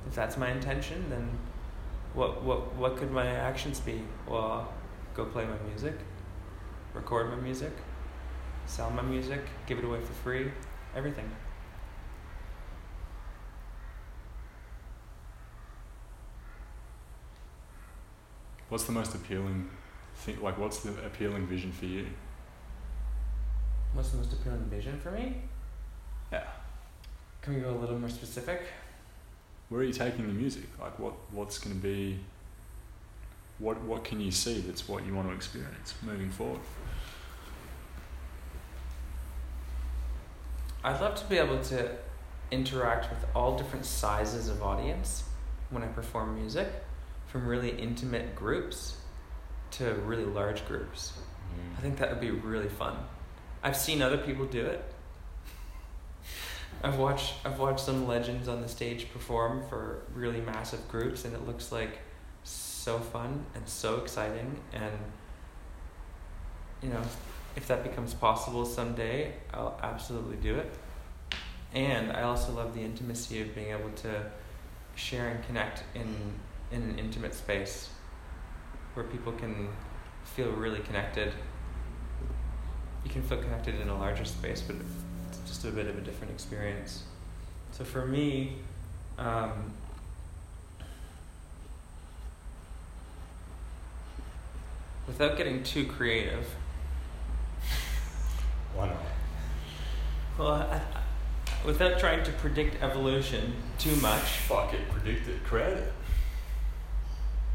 If that's my intention, then what what what could my actions be? Well, I'll go play my music, record my music, sell my music, give it away for free, everything. What's the most appealing thing, like what's the appealing vision for you? What's the most appealing vision for me? Yeah. Can we go a little more specific? Where are you taking the music? Like what, what's going to be, what what can you see that's what you want to experience moving forward? I'd love to be able to interact with all different sizes of audience when I perform music. From really intimate groups to really large groups. Mm. I think that would be really fun. I've seen other people do it. I've watched I've watched some legends on the stage perform for really massive groups, and it looks like so fun and so exciting. And you know, if that becomes possible someday, I'll absolutely do it. And I also love the intimacy of being able to share and connect in in an intimate space where people can feel really connected. You can feel connected in a larger space, but it's just a bit of a different experience. So for me, um, without getting too creative. Why not? Well, I, I, without trying to predict evolution too much. Fuck it, predict it, create it.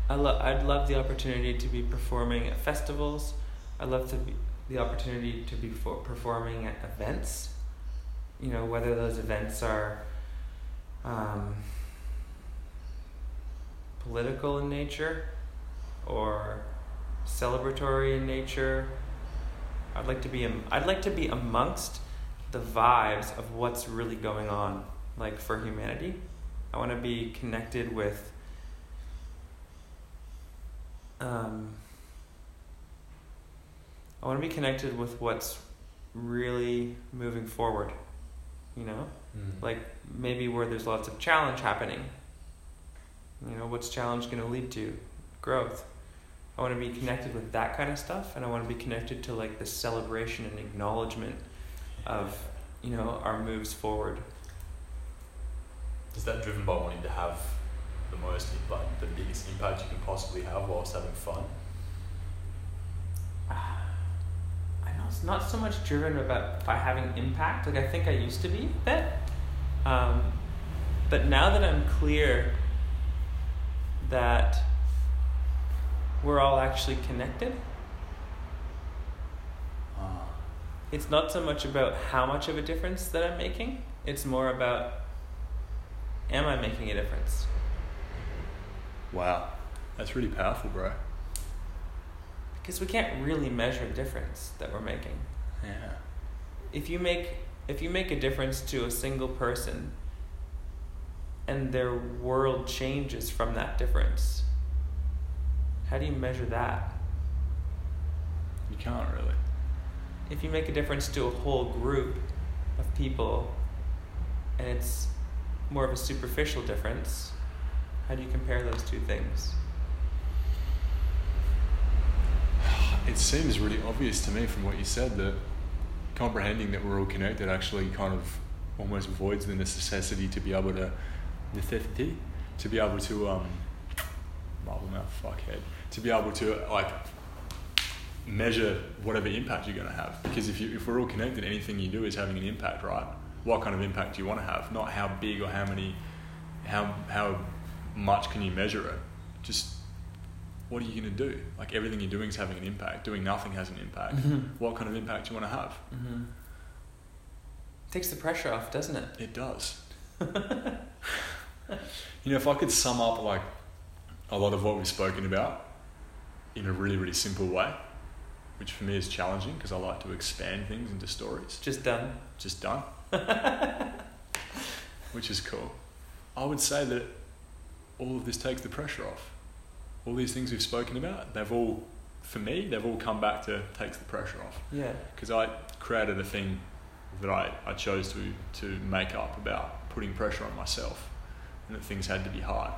I lo- I'd love the opportunity to be performing at festivals. I'd love to be, the opportunity to be for performing at events. You know, whether those events are um, political in nature or celebratory in nature. I'd like to be am- I'd like to be amongst the vibes of what's really going on, like for humanity. I want to be connected with um, I want to be connected with what's really moving forward, you know? Mm. Like maybe where there's lots of challenge happening. You know, what's challenge going to lead to? Growth. I want to be connected with that kind of stuff, and I want to be connected to like the celebration and acknowledgement of, you know, our moves forward. Is that driven by wanting to have the most, like the biggest impact you can possibly have whilst having fun? Uh, I know it's not so much driven about by having impact. Like I think I used to be a bit, um, but now that I'm clear that we're all actually connected. Oh. It's not so much about how much of a difference that I'm making. It's more about, am I making a difference? Wow. That's really powerful, bro. Because we can't really measure the difference that we're making. Yeah. If you make, if you make a difference to a single person and their world changes from that difference, how do you measure that? You can't really. If you make a difference to a whole group of people and it's more of a superficial difference, how do you compare those two things? It seems really obvious to me from what you said that comprehending that we're all connected actually kind of almost voids the necessity to be able to necessity to be able to um marble mouth fuckhead to be able to like measure whatever impact you're going to have, because if you if we're all connected, anything you do is having an impact, right? What kind of impact do you want to have? Not how big or how many, how how much can you measure it? Just what are you going to do? Like everything you're doing is having an impact. Doing nothing has an impact. Mm-hmm. What kind of impact do you want to have? Mm-hmm. It takes the pressure off, doesn't it? It does. You know, if I could sum up like a lot of what we've spoken about in a really, really simple way, which for me is challenging because I like to expand things into stories. Just done. Just done. Which is cool. I would say that all of this takes the pressure off. All these things we've spoken about, they've all, for me, they've all come back to takes the pressure off. Yeah. Because I created a thing that I, I chose to, to make up about putting pressure on myself and that things had to be hard.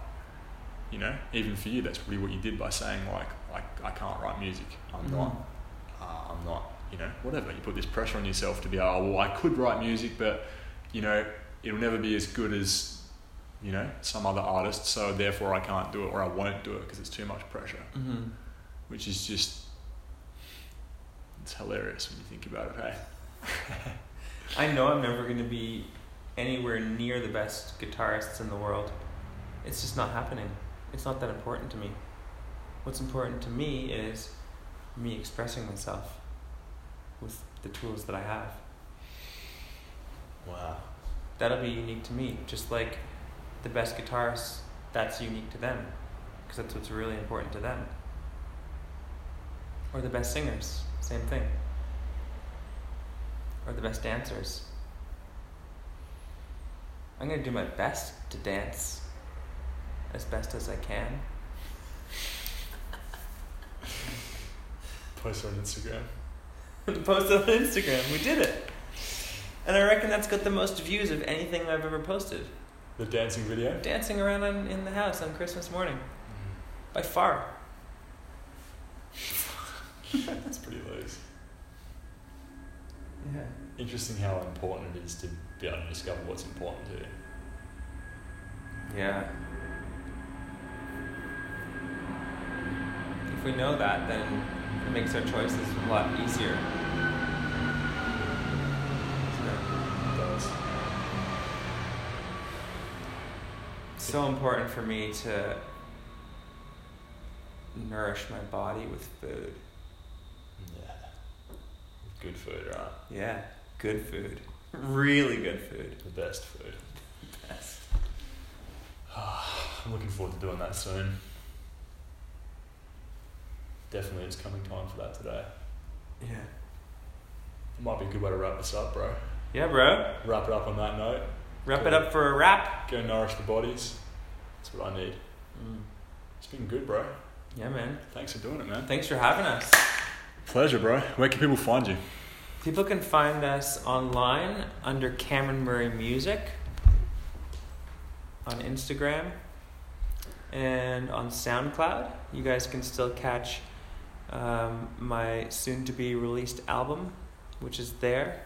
You know, even for you, that's probably what you did by saying like, I, I can't write music. I'm mm-hmm. not, uh, I'm not, you know, whatever. You put this pressure on yourself to be, oh, well, I could write music, but, you know, it'll never be as good as, you know, some other artist. So therefore I can't do it or I won't do it because it's too much pressure, mm-hmm. which is just, it's hilarious when you think about it, hey? I know I'm never going to be anywhere near the best guitarists in the world. It's just not happening. It's not that important to me. What's important to me is me expressing myself with the tools that I have. Wow. That'll be unique to me. Just like the best guitarists, that's unique to them because that's what's really important to them. Or the best singers, same thing. Or the best dancers. I'm going to do my best to dance as best as I can. Post on Instagram. Post on Instagram. We did it. And I reckon that's got the most views of anything I've ever posted. The dancing video? Dancing around on, in the house on Christmas morning. Mm. By far. That's pretty loose. Yeah. Interesting how important it is to be able to discover what's important to you. Yeah. if we know that, then it makes our choices a lot easier. So important for me to nourish my body with food. Yeah. Good food, right? Yeah. Good food. Really good food. The best food. The best. I'm looking forward to doing that soon. Definitely it's coming time for that today. Yeah. It might be a good way to wrap this up, bro. Yeah, bro. Wrap it up on that note. Wrap it up for a wrap. Go nourish the bodies. That's what I need. Mm. It's been good, bro. Yeah, man. Thanks for doing it, man. Thanks for having us. Pleasure, bro. Where can people find you? People can find us online under Cameron Murray Music on Instagram and on SoundCloud. You guys can still catch um, my soon-to-be released album, which is there.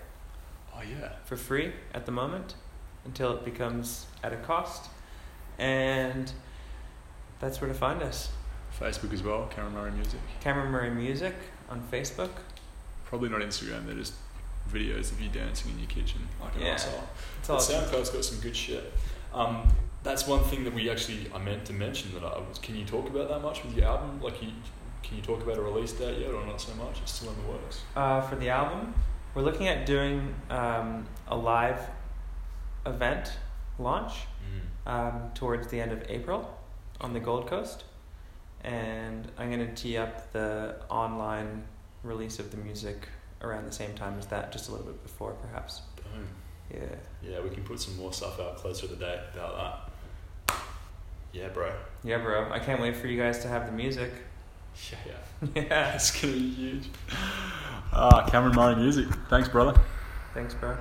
Oh, yeah. For free at the moment, until it becomes at a cost. And that's where to find us. Facebook as well, Cameron Murray Music. Cameron Murray Music on Facebook. Probably not Instagram, they're just videos of you dancing in your kitchen like an asshole. Yeah. SoundCloud's got some good shit. Um, that's one thing that we actually, I meant to mention that I was, can you talk about that much with your album? Like, you, can you talk about a release date yet or not so much? It's still in the works. Uh, for the album, we're looking at doing um, a live event launch mm. um, towards the end of April on the Gold Coast, and I'm going to tee up the online release of the music around the same time as that, just a little bit before perhaps. Boom. Yeah. Yeah, we can put some more stuff out closer to the date about that. Yeah, bro. Yeah, bro. I can't wait for you guys to have the music. Yeah, yeah. Yeah. It's going to be huge. Ah, Cameron Murray Music. Thanks, brother. Thanks, bro.